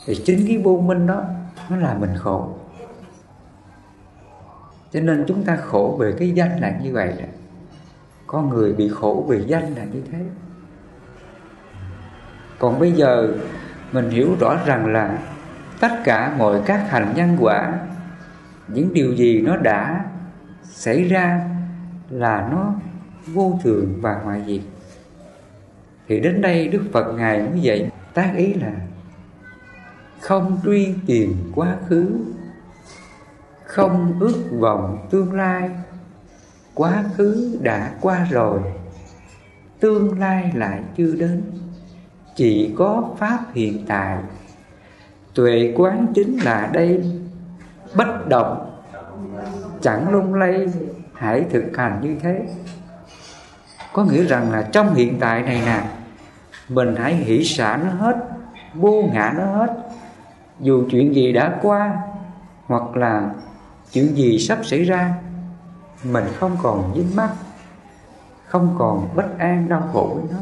thì chính cái vô minh đó nó làm mình khổ. Cho nên chúng ta khổ về cái danh là như vậy đó. Có người bị khổ về danh là như thế. Còn bây giờ mình hiểu rõ rằng là tất cả mọi các hành nhân quả, những điều gì nó đã xảy ra là nó vô thường và hoại diệt. Thì đến đây Đức Phật Ngài mới dạy tác ý là không truy tìm quá khứ, không ước vọng tương lai. Quá khứ đã qua rồi, tương lai lại chưa đến. Chỉ có Pháp hiện tại, tuệ quán chính là đây. Bất động, chẳng lung lay, hãy thực hành như thế. Có nghĩa rằng là trong hiện tại này nè, mình hãy hỷ xả nó hết, vô ngã nó hết. Dù chuyện gì đã qua hoặc là chuyện gì sắp xảy ra, mình không còn dính mắc, không còn bất an đau khổ với nó.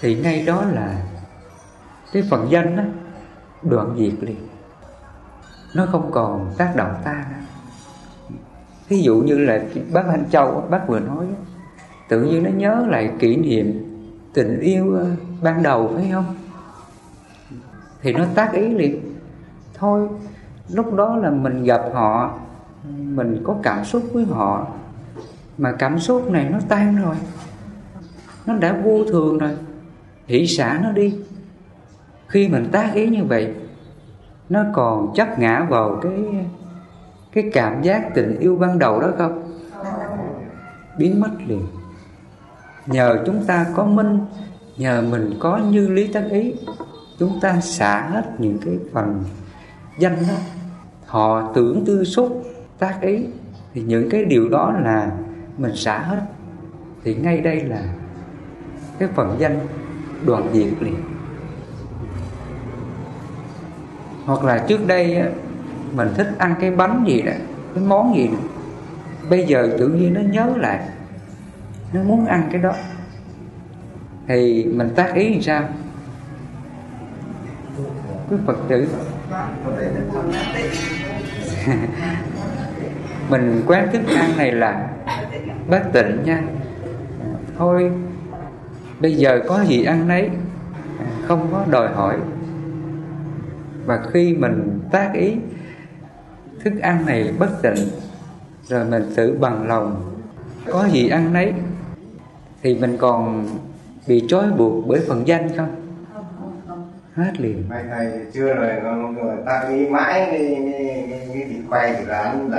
Thì ngay đó là cái phần danh đó, đoạn diệt liền, nó không còn tác động ta nữa. Ví dụ như là bác Anh Châu, bác vừa nói, tự nhiên nó nhớ lại kỷ niệm tình yêu ban đầu, phải không? Thì nó tác ý liền. Thôi, lúc đó là mình gặp họ, mình có cảm xúc với họ, mà cảm xúc này nó tan rồi, nó đã vô thường rồi, hỷ xả nó đi. Khi mình tác ý như vậy, nó còn chấp ngã vào cái cái cảm giác tình yêu ban đầu đó không? Biến mất liền. Nhờ chúng ta có minh, nhờ mình có như lý tác ý, chúng ta xả hết những cái phần danh đó, họ tưởng tư xúc tác ý, thì những cái điều đó là mình xả hết. Thì ngay đây là cái phần danh đoạn diệt liền. Hoặc là trước đây mình thích ăn cái bánh gì đó, cái món gì đó, bây giờ tự nhiên nó nhớ lại, nó muốn ăn cái đó, thì mình tác ý làm sao? Quý Phật tử mình quán thức ăn này là bất tịnh nha. Thôi bây giờ có gì ăn nấy, không có đòi hỏi. Và khi mình tác ý thức ăn này bất tịnh, rồi mình tự bằng lòng có gì ăn nấy, thì mình còn bị trói buộc bởi phần danh không? Hết liền. Thầy, thầy chưa rồi, người ta nghĩ mãi cái thịt quay thì là nó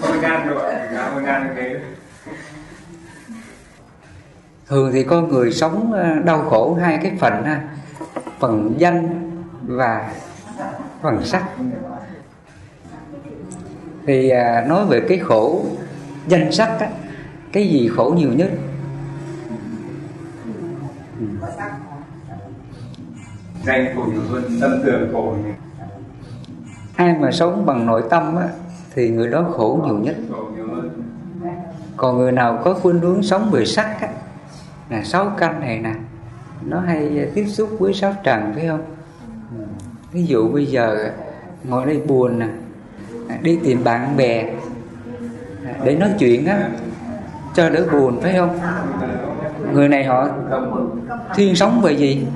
không ngăn rồi, không ngăn cái. Thường thì con người sống đau khổ hai cái phần ha, phần danh và phần sắc. Thì à, nói về cái khổ danh sắc á, cái gì khổ nhiều nhất? Ừ. Danh khổ nhiều hơn, tâm tưởng khổ. Ai mà sống bằng nội tâm á, thì người đó khổ nhiều nhất. Còn người nào có khuynh hướng sống về sắc á, là sáu căn này nè, nó hay tiếp xúc với sáu trần, phải không? Ví dụ bây giờ ngồi đây buồn nè, đi tìm bạn bè để nói chuyện á, cho đỡ buồn, phải không? Người này họ thiên sống về gì?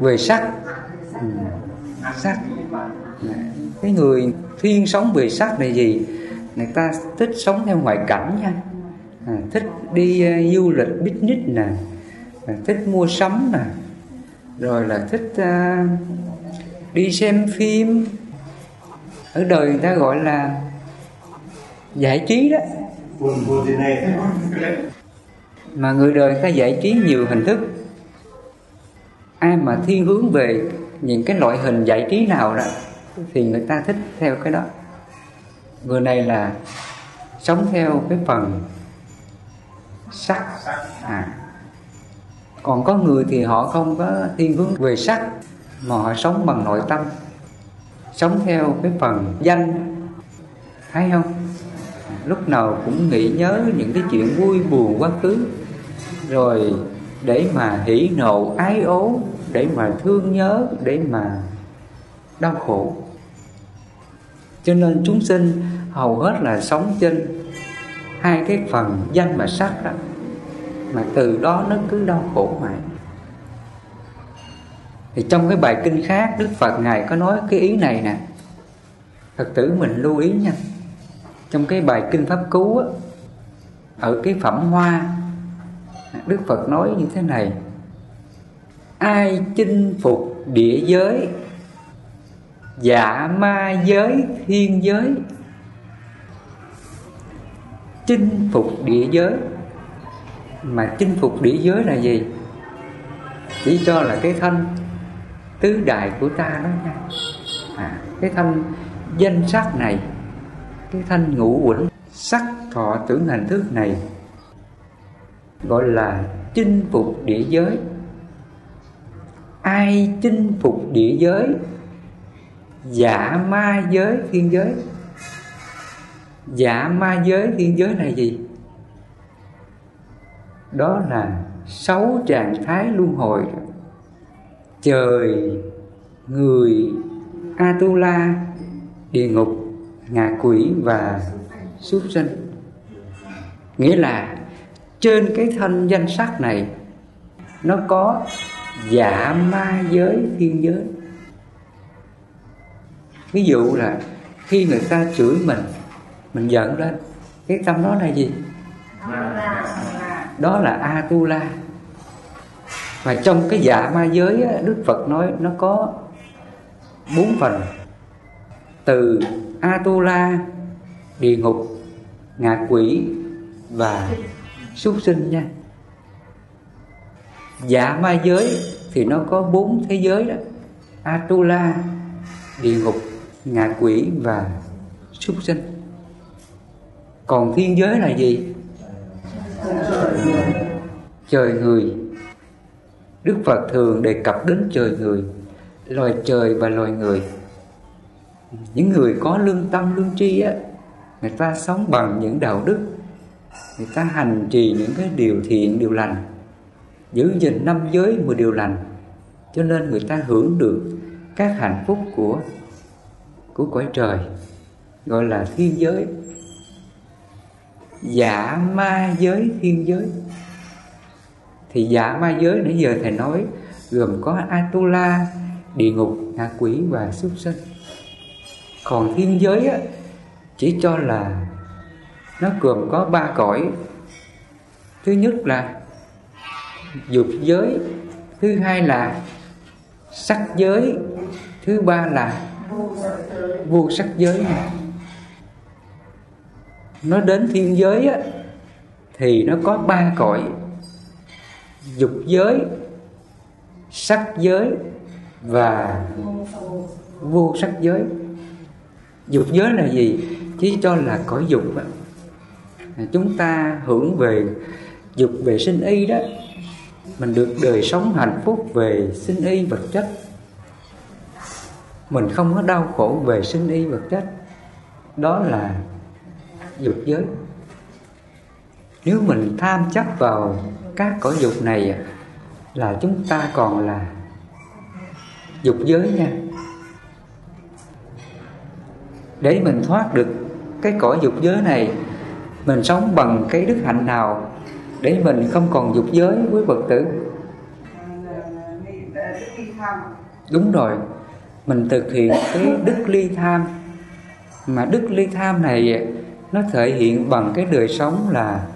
Về sắc. Sắc. Cái người thiên sống về sắc này gì? Người ta thích sống theo ngoại cảnh nha, thích đi du lịch picnic nè, thích mua sắm nè, rồi là thích uh, đi xem phim. Ở đời người ta gọi là giải trí đó. Mà người đời người ta giải trí nhiều hình thức. Ai mà thiên hướng về những cái loại hình giải trí nào đó thì người ta thích theo cái đó. Người này là sống theo cái phần sắc. À, Còn có người thì họ không có thiên hướng về sắc, mà họ sống bằng nội tâm, sống theo cái phần danh. Thấy không? Lúc nào cũng nghĩ nhớ những cái chuyện vui buồn quá khứ, rồi để mà hỉ nộ ái ố, để mà thương nhớ, để mà đau khổ. Cho nên chúng sinh hầu hết là sống trên hai cái phần danh và sắc đó, mà từ đó nó cứ đau khổ mãi. Thì trong cái bài kinh khác, Đức Phật Ngài có nói cái ý này nè, Phật tử mình lưu ý nha. Trong cái bài kinh Pháp Cú á, ở cái phẩm Hoa, Đức Phật nói như thế này: ai chinh phục địa giới, dạ ma giới, thiên giới. Chinh phục địa giới, mà chinh phục địa giới là gì? Chỉ cho là cái thân tứ đại của ta đó nha, à, cái thân danh sắc này, cái thân ngũ uẩn sắc thọ tưởng hành thức này, gọi là chinh phục địa giới. Ai chinh phục địa giới, dạ ma giới, thiên giới. Dạ ma giới, thiên giới này gì? Đó là sáu trạng thái luân hồi: trời, người, Atula, địa ngục, ngạ quỷ và súc sinh. Nghĩa là trên cái thân danh sắc này nó có dạ ma giới, thiên giới. Ví dụ là khi người ta chửi mình, mình giận lên, cái tâm đó là gì? Đó là Atula. Và trong cái dạ ma giới á, Đức Phật nói nó có bốn phần: từ Atula, địa ngục, ngạ quỷ và súc sinh nha. Dạ ma giới thì nó có bốn thế giới đó: Atula, địa ngục, ngạ quỷ và súc sinh. Còn thiên giới là gì? Trời người. Đức Phật thường đề cập đến trời người, loài trời và loài người. Những người có lương tâm lương tri á, người ta sống bằng những đạo đức, người ta hành trì những cái điều thiện điều lành, giữ gìn năm giới mười điều lành, cho nên người ta hưởng được các hạnh phúc của của cõi trời, gọi là thiên giới. Dạ ma giới, thiên giới thì dạ ma giới nãy giờ thầy nói gồm có Atula, địa ngục, ngạ quỷ và súc sinh. Còn thiên giới á, chỉ cho là nó gồm có ba cõi. Thứ nhất là dục giới, thứ hai là sắc giới, thứ ba là vô sắc giới. Nó đến thiên giới á, thì nó có ba cõi: dục giới, sắc giới và vô sắc giới. Dục giới là gì? Chỉ cho là cõi dục á. Chúng ta hưởng về dục, về sinh y đó, mình được đời sống hạnh phúc về sinh y vật chất, mình không có đau khổ về sinh y vật chất. Đó là dục giới. Nếu mình tham chấp vào các cõi dục này là chúng ta còn là dục giới nha. Để mình thoát được cái cõi dục giới này, mình sống bằng cái đức hạnh nào để mình không còn dục giới với Phật tử? Đúng rồi, mình thực hiện cái đức ly tham. Mà đức ly tham này nó thể hiện bằng cái đời sống là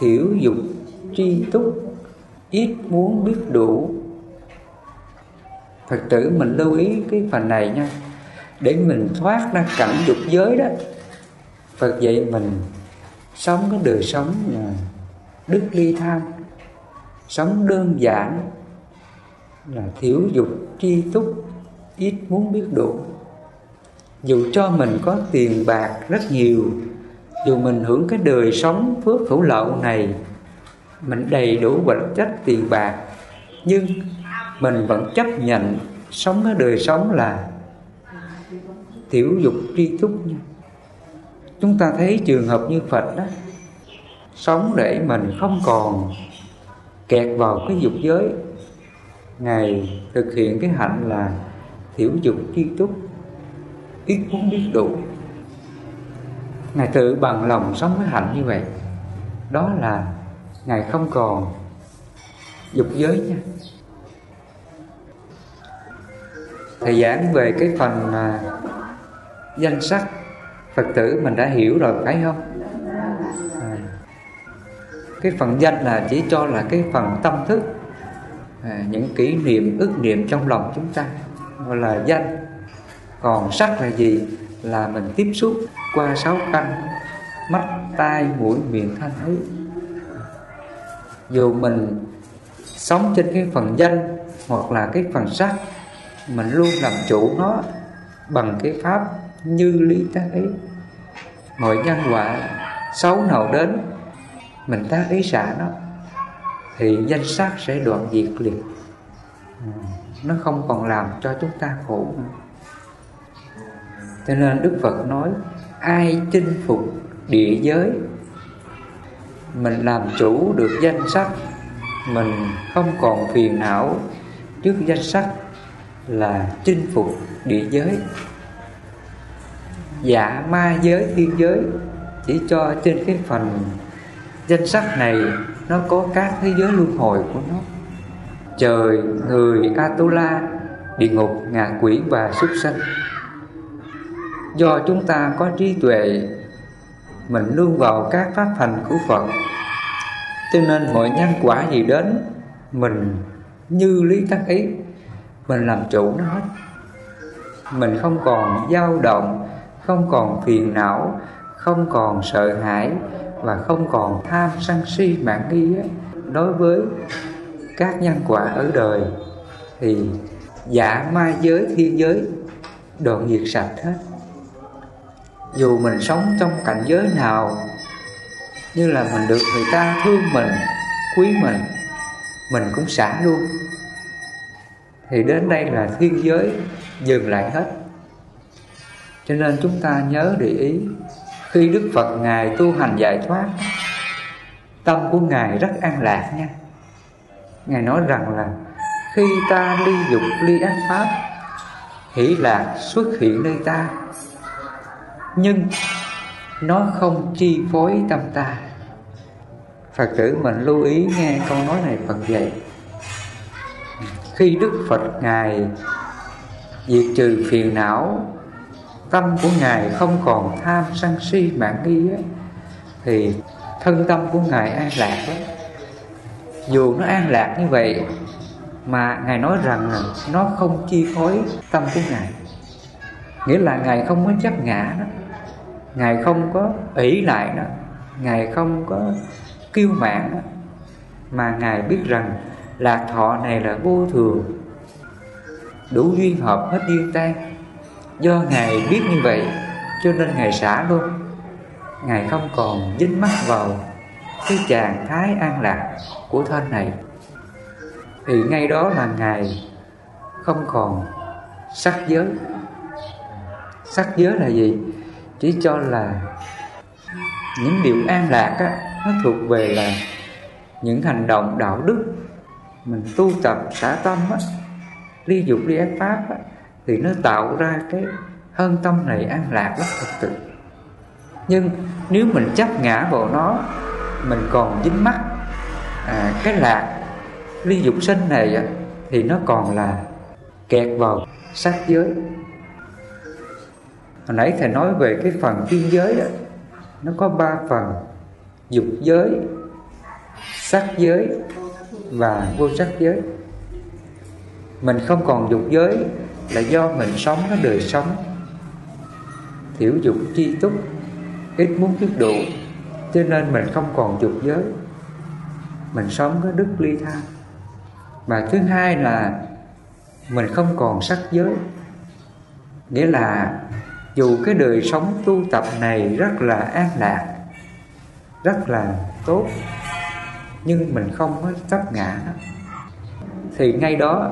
thiểu dục, tri túc, ít muốn biết đủ. Phật tử mình lưu ý cái phần này nha. Để mình thoát ra cảnh dục giới đó, Phật dạy mình sống cái đời sống là đức ly tham, sống đơn giản là thiểu dục, tri túc, ít muốn biết đủ. Dù cho mình có tiền bạc rất nhiều, dù mình hưởng cái đời sống phước hữu lậu này, mình đầy đủ vật chất tiền bạc, nhưng mình vẫn chấp nhận sống cái đời sống là tiểu dục tri túc nha. Chúng ta thấy trường hợp như Phật đó, sống để mình không còn kẹt vào cái dục giới. Ngài thực hiện cái hạnh là thiểu dục tri túc, ít muốn biết đủ. Ngài tự bằng lòng sống với hạnh như vậy. Đó là Ngài không còn dục giới nha. Thầy giảng về cái phần mà danh sắc, Phật tử mình đã hiểu rồi phải không? À, cái phần danh là chỉ cho là cái phần tâm thức, à, những kỷ niệm, ức niệm trong lòng chúng ta gọi là danh. Còn sắc là gì? Là mình tiếp xúc qua sáu căn: mắt, tai, mũi, miệng, thân ấy. Dù mình sống trên cái phần danh hoặc là cái phần sắc, mình luôn làm chủ nó bằng cái pháp như lý tác ý. Mọi nhân quả xấu nào đến, mình tác ý xả nó thì danh sắc sẽ đoạn diệt liền. Nó không còn làm cho chúng ta khổ nữa. Cho nên Đức Phật nói ai chinh phục địa giới, mình làm chủ được danh sắc, mình không còn phiền não trước danh sắc là chinh phục địa giới. Dạ ma giới, thiên giới chỉ cho trên cái phần danh sắc này nó có các thế giới luân hồi của nó: trời, người, Atula, địa ngục, ngạ quỷ và súc sanh. Do chúng ta có trí tuệ, mình nương vào các pháp hành của Phật, cho nên mọi nhân quả gì đến mình như lý tác ý, mình làm chủ nó hết. Mình không còn dao động, không còn phiền não, không còn sợ hãi và không còn tham sân si mạn nghi đối với các nhân quả ở đời, thì giả ma giới, thiên giới đoạn diệt sạch hết. Dù mình sống trong cảnh giới nào, như là mình được người ta thương mình, quý mình, mình cũng xả luôn. Thì đến đây là thiên giới dừng lại hết. Cho nên chúng ta nhớ để ý, khi Đức Phật Ngài tu hành giải thoát, tâm của Ngài rất an lạc nha. Ngài nói rằng là khi ta ly dục ly ác pháp, hỷ lạc xuất hiện nơi ta, nhưng nó không chi phối tâm ta. Phật tử mình lưu ý nghe câu nói này Phật dạy. Khi Đức Phật Ngài diệt trừ phiền não, tâm của Ngài không còn tham sân si mạn nghi, thì thân tâm của Ngài an lạc đó. Dù nó an lạc như vậy mà Ngài nói rằng nó không chi phối tâm của Ngài, nghĩa là Ngài không có chấp ngã đó, Ngài không có ỷ lại đó, Ngài không có kiêu mạn đó, mà Ngài biết rằng lạc thọ này là vô thường, đủ duyên hợp hết duyên tan. Do Ngài biết như vậy cho nên Ngài xả luôn. Ngài không còn dính mắc vào cái trạng thái an lạc của thân này, thì ngay đó là Ngài không còn sắc giới. Sắc giới là gì? Chỉ cho là những điều an lạc á, nó thuộc về là những hành động đạo đức, mình tu tập xả tâm á, ly dục ly ác pháp á, thì nó tạo ra cái thân tâm này an lạc lắm thật sự. Nhưng nếu mình chấp ngã vào nó, mình còn dính mắc à, cái lạc ly dục sinh này á, thì nó còn là kẹt vào sắc giới. Hồi nãy thầy nói về cái phần thiên giới đó, nó có ba phần: dục giới, sắc giới và vô sắc giới. Mình không còn dục giới là do mình sống cái đời sống thiểu dục tri túc, ít muốn biết đủ, cho nên mình không còn dục giới, mình sống cái đức ly tham. Và thứ hai là mình không còn sắc giới, nghĩa là dù cái đời sống tu tập này rất là an lạc, rất là tốt, nhưng mình không có chấp ngã. thì ngay đó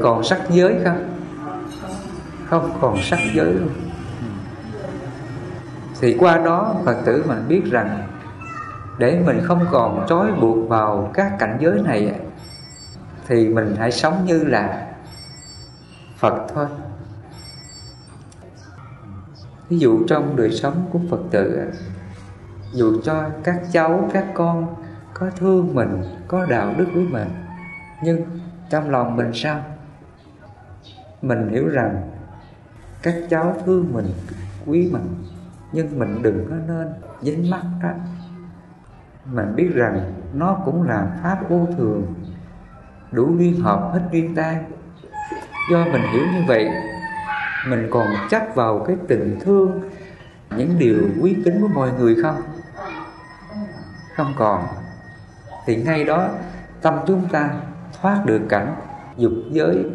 còn sắc giới không? Không còn sắc giới luôn. Thì qua đó Phật tử mình biết rằng để mình không còn trói buộc vào các cảnh giới này thì mình hãy sống như là Phật thôi. Ví dụ trong đời sống của Phật tử, dù cho các cháu, các con có thương mình, có đạo đức với mình, nhưng trong lòng mình sao? Mình hiểu rằng các cháu thương mình, quý mình, nhưng mình đừng có nên dính mắc đó. Mình biết rằng nó cũng là pháp vô thường, đủ duyên hợp hết duyên tan. Do mình hiểu như vậy, mình còn chấp vào cái tình thương, những điều quý kính của mọi người không? Không còn. Thì ngay đó tâm chúng ta thoát được cảnh dục giới,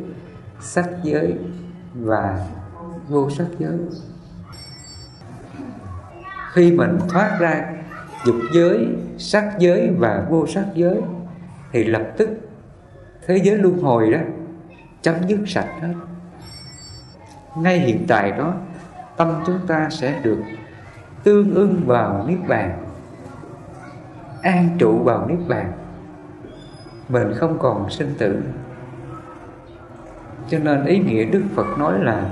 sắc giới và vô sắc giới. Khi mình thoát ra dục giới, sắc giới và vô sắc giới thì lập tức thế giới luân hồi đó chấm dứt sạch hết. Ngay hiện tại đó, tâm chúng ta sẽ được tương ưng vào Niết Bàn, an trụ vào Niết Bàn. Mình không còn sinh tử. Cho nên ý nghĩa Đức Phật nói là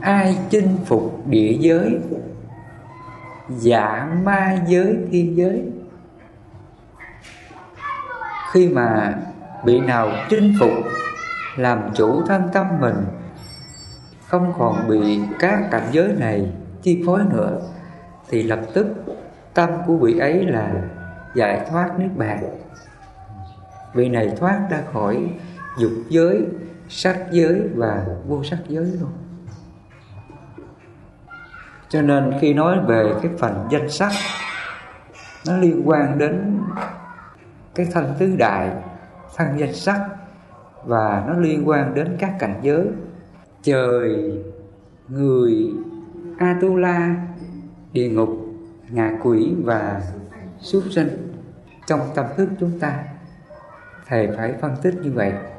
ai chinh phục địa giới, dạ ma giới, thiên giới. Khi mà bị nào chinh phục, làm chủ thân tâm mình, không còn bị các cảnh giới này chi phối nữa, thì lập tức tâm của vị ấy là giải thoát Niết Bàn. Vị này thoát ra khỏi dục giới, sắc giới và vô sắc giới luôn. Cho nên khi nói về cái phần danh sắc, nó liên quan đến cái thân tứ đại, thân danh sắc, và nó liên quan đến các cảnh giới trời, người, Atula, địa ngục, ngạ quỷ và súc sinh. Trong tâm thức chúng ta, Thầy phải phân tích như vậy.